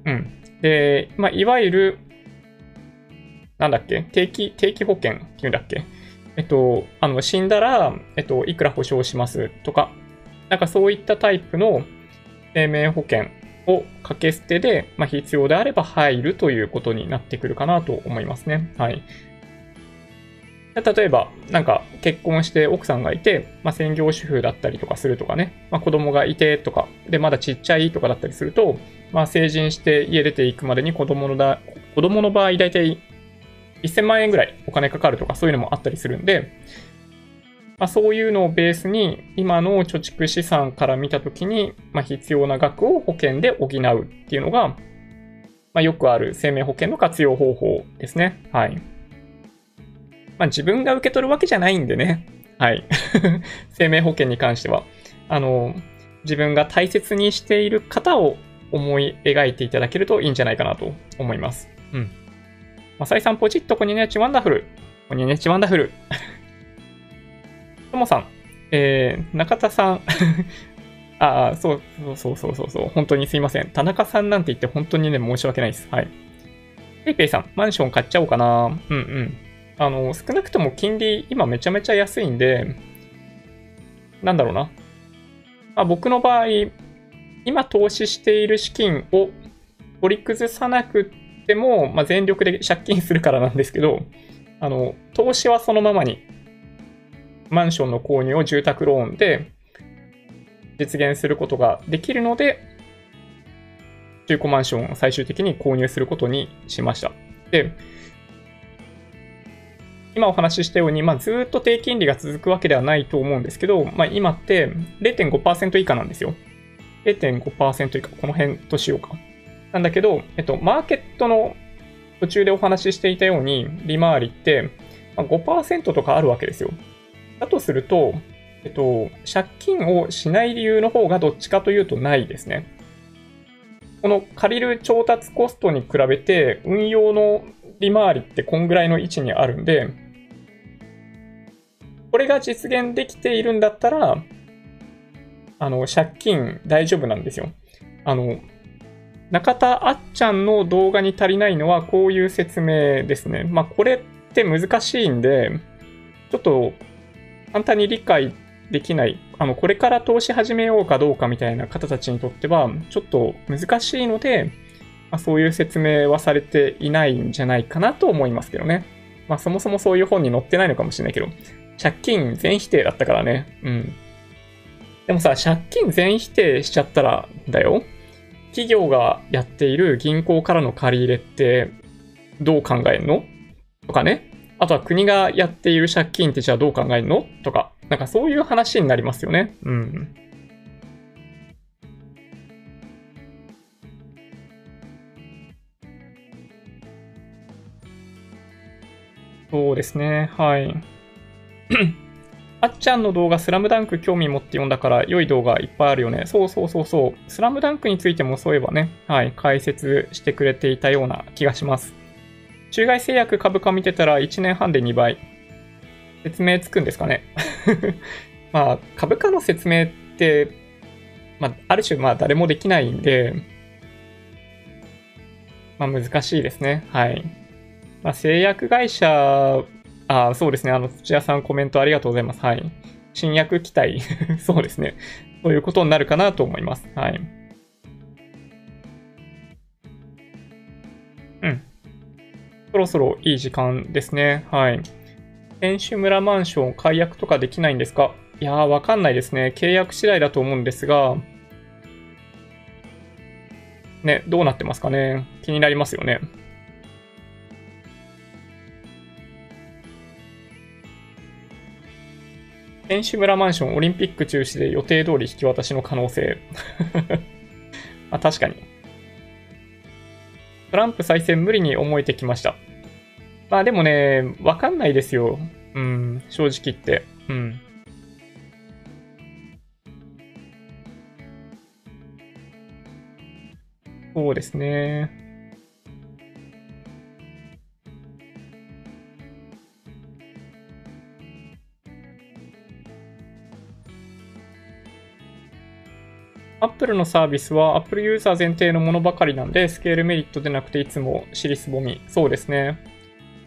うん。で、まあ、いわゆる、なんだっけ、定期、定期保険っていうんだっけ、えっと、あの、死んだら、えっと、いくら保証しますとか、なんかそういったタイプの生命保険を掛け捨てで、まあ、必要であれば入るということになってくるかなと思いますね。はい。例えば、なんか結婚して奥さんがいて、まあ、専業主婦だったりとかするとかね、まあ、子供がいてとか、で、まだちっちゃいとかだったりすると、まあ、成人して家出ていくまでに子供のだ、子供の場合大体せんまんえんぐらいお金かかるとかそういうのもあったりするんで、まあ、そういうのをベースに今の貯蓄資産から見たときに、まあ、必要な額を保険で補うっていうのが、まあ、よくある生命保険の活用方法ですね。はい。まあ、自分が受け取るわけじゃないんでね。はい。生命保険に関しては。あの、自分が大切にしている方を思い描いていただけるといいんじゃないかなと思います。うん。マサイさん、ポチッとこにねちワンダフル。こにねちワンダフル。ともさん、えー、中田さん。ああ、そうそうそうそうそう。本当にすいません。田中さんなんて言って本当にね、申し訳ないです。はい。ペイペイさん、マンション買っちゃおうかな。うんうん。あの、少なくとも金利、今めちゃめちゃ安いんで、なんだろうな。まあ、僕の場合、今投資している資金を取り崩さなくても、まあ、全力で借金するからなんですけど、あの、投資はそのままに、マンションの購入を住宅ローンで実現することができるので、中古マンションを最終的に購入することにしました。で、今お話ししたように、まあ、ずっと低金利が続くわけではないと思うんですけど、まあ、今って れいてんごパーセント 以下なんですよ。れいてんごパーセント 以下、この辺としようか。なんだけど、えっと、マーケットの途中でお話ししていたように、利回りって、まあ、ごパーセント とかあるわけですよ。だとすると、えっと、借金をしない理由の方がどっちかというとないですね。この借りる調達コストに比べて、運用の利回りってこんぐらいの位置にあるんで、これが実現できているんだったら、あの、借金大丈夫なんですよ。あの、中田あっちゃんの動画に足りないのはこういう説明ですね。まあ、これって難しいんで、ちょっと簡単に理解できない、あの、これから投資始めようかどうかみたいな方たちにとっては、ちょっと難しいので、まあ、そういう説明はされていないんじゃないかなと思いますけどね。まあ、そもそもそういう本に載ってないのかもしれないけど、借金全否定だったからね。うん。でもさ、借金全否定しちゃったらだよ。企業がやっている銀行からの借り入れってどう考えんのとかね。あとは国がやっている借金ってじゃあどう考えんのとか。なんかそういう話になりますよね。うん。そうですね。はい。あっちゃんの動画スラムダンク興味持って読んだから良い動画いっぱいあるよね。そうそうそうそう。スラムダンクについてもそういえばね、はい、解説してくれていたような気がします。中外製薬株価見てたらいちねんはんでにばい。説明つくんですかね。まあ、株価の説明って、まあ、ある種まあ誰もできないんで、まあ難しいですね。はい。まあ、製薬会社、ああ、そうですね。あの、土屋さんコメントありがとうございます。はい。新薬期待。そうですね。そういうことになるかなと思います。はい。うん。そろそろいい時間ですね。はい。選手村マンション解約とかできないんですか？いやー、わかんないですね。契約次第だと思うんですが、ね、どうなってますかね。気になりますよね。選手村マンション、オリンピック中止で予定通り引き渡しの可能性。あ、確かに。トランプ再選無理に思えてきました。まあでもね、わかんないですよ。うん、正直言って。うん。そうですね。Apple のサービスは Apple ユーザー前提のものばかりなんで、スケールメリットでなくていつも尻すぼみ。そうですね。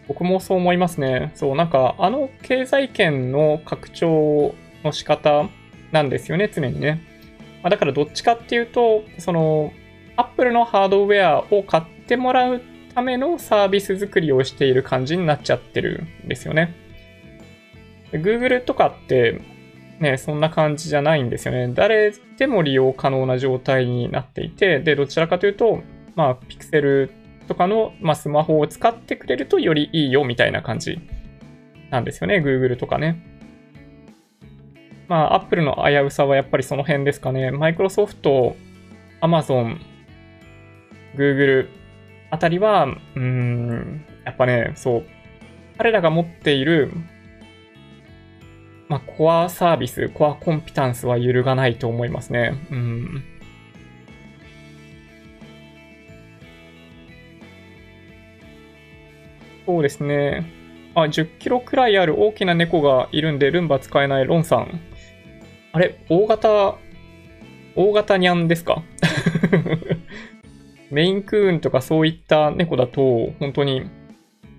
僕もそう思いますね。そう、なんかあの経済圏の拡張の仕方なんですよね、常にね。まあ、だからどっちかっていうと、その Apple のハードウェアを買ってもらうためのサービス作りをしている感じになっちゃってるんですよね。Google とかってね、そんな感じじゃないんですよね。誰でも利用可能な状態になっていて、で、どちらかというと、まあ、ピクセルとかの、まあ、スマホを使ってくれるとよりいいよみたいな感じなんですよね、Google とかね。まあ、Apple の危うさはやっぱりその辺ですかね。Microsoft、Amazon、Google あたりは、うーん、やっぱね、そう、彼らが持っている、まあ、コアサービス、コアコンピタンスは揺るがないと思いますね。うん。そうですね。あ、じゅっキロくらいある大きな猫がいるんで、ルンバ使えないロンさん。あれ、大型、大型ニャンですか？メインクーンとかそういった猫だと、本当に、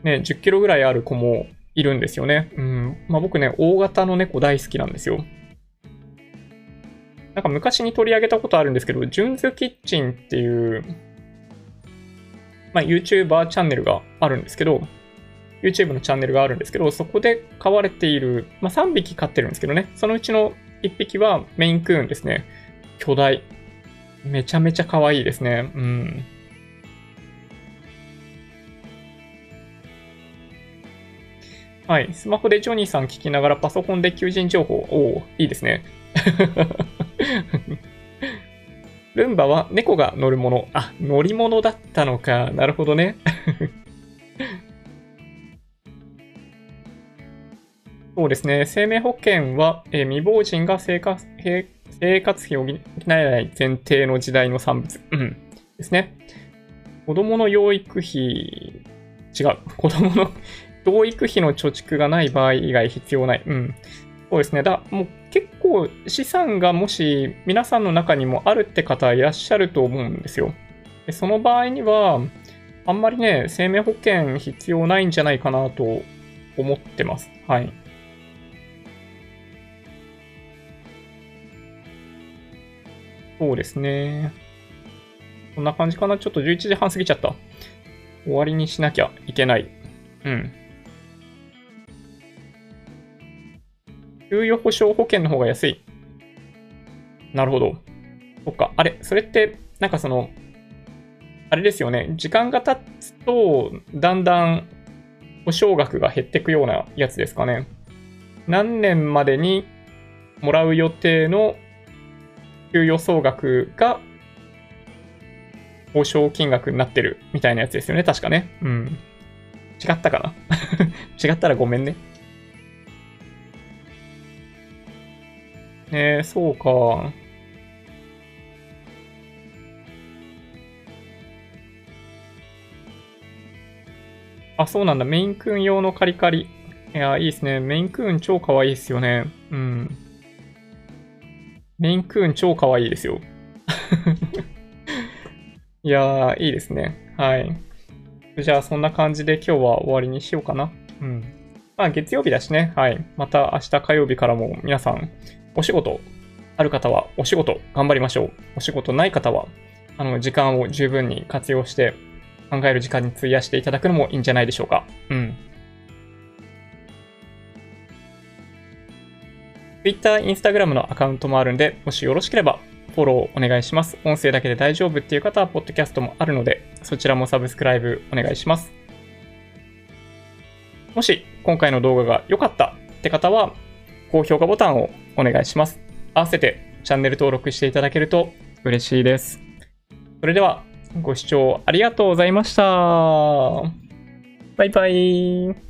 ね、じゅっキロぐらいある子も、いるんですよね。うん。まあ、僕ね、大型の猫大好きなんですよ。なんか昔に取り上げたことあるんですけど、ジュンズキッチンっていう、まあ、YouTuber チャンネルがあるんですけど、YouTube のチャンネルがあるんですけど、そこで飼われている、まあ、さんびき飼ってるんですけどね、そのうちのいっぴきはメインクーンですね。巨大。めちゃめちゃ可愛いですね。うん。はい。スマホでジョニーさん聞きながらパソコンで求人情報。おお、いいですね。ルンバは猫が乗るもの。あ、乗り物だったのか。なるほどね。そうですね。生命保険は、えー、未亡人が生活、生活費を補えない前提の時代の産物。うん。ですね。子供の養育費、違う。子供の。教育費の貯蓄がない場合以外必要ない。うん。そうですね。だ、もう結構資産がもし皆さんの中にもあるって方いらっしゃると思うんですよ。で、その場合には、あんまりね、生命保険必要ないんじゃないかなと思ってます。はい。そうですね。こんな感じかな。ちょっとじゅういちじはん過ぎちゃった。終わりにしなきゃいけない。うん。給与保障保険の方が安い。なるほど。そっか。あれ、それって、なんかその、あれですよね。時間が経つと、だんだん保証額が減っていくようなやつですかね。何年までにもらう予定の給与総額が保証金額になってるみたいなやつですよね。確かね。うん。違ったかな？違ったらごめんね。ねえ、そうか。あ、そうなんだ。メインクーン用のカリカリ。いや、いいですね。メインクーン超かわいいですよね。うん。メインクーン超かわいいですよ。いやー、いいですね。はい。じゃあ、そんな感じで今日は終わりにしようかな。うん。まあ、月曜日だしね。はい。また明日火曜日からも皆さん、お仕事ある方はお仕事頑張りましょう。お仕事ない方は、あの、時間を十分に活用して考える時間に費やしていただくのもいいんじゃないでしょうか。うん。Twitter、Instagram のアカウントもあるんで、もしよろしければフォローお願いします。音声だけで大丈夫っていう方は、ポッドキャストもあるので、そちらもサブスクライブお願いします。もし、今回の動画が良かったって方は、高評価ボタンをお願いします。合わせてチャンネル登録していただけると嬉しいです。それではご視聴ありがとうございました。バイバイ。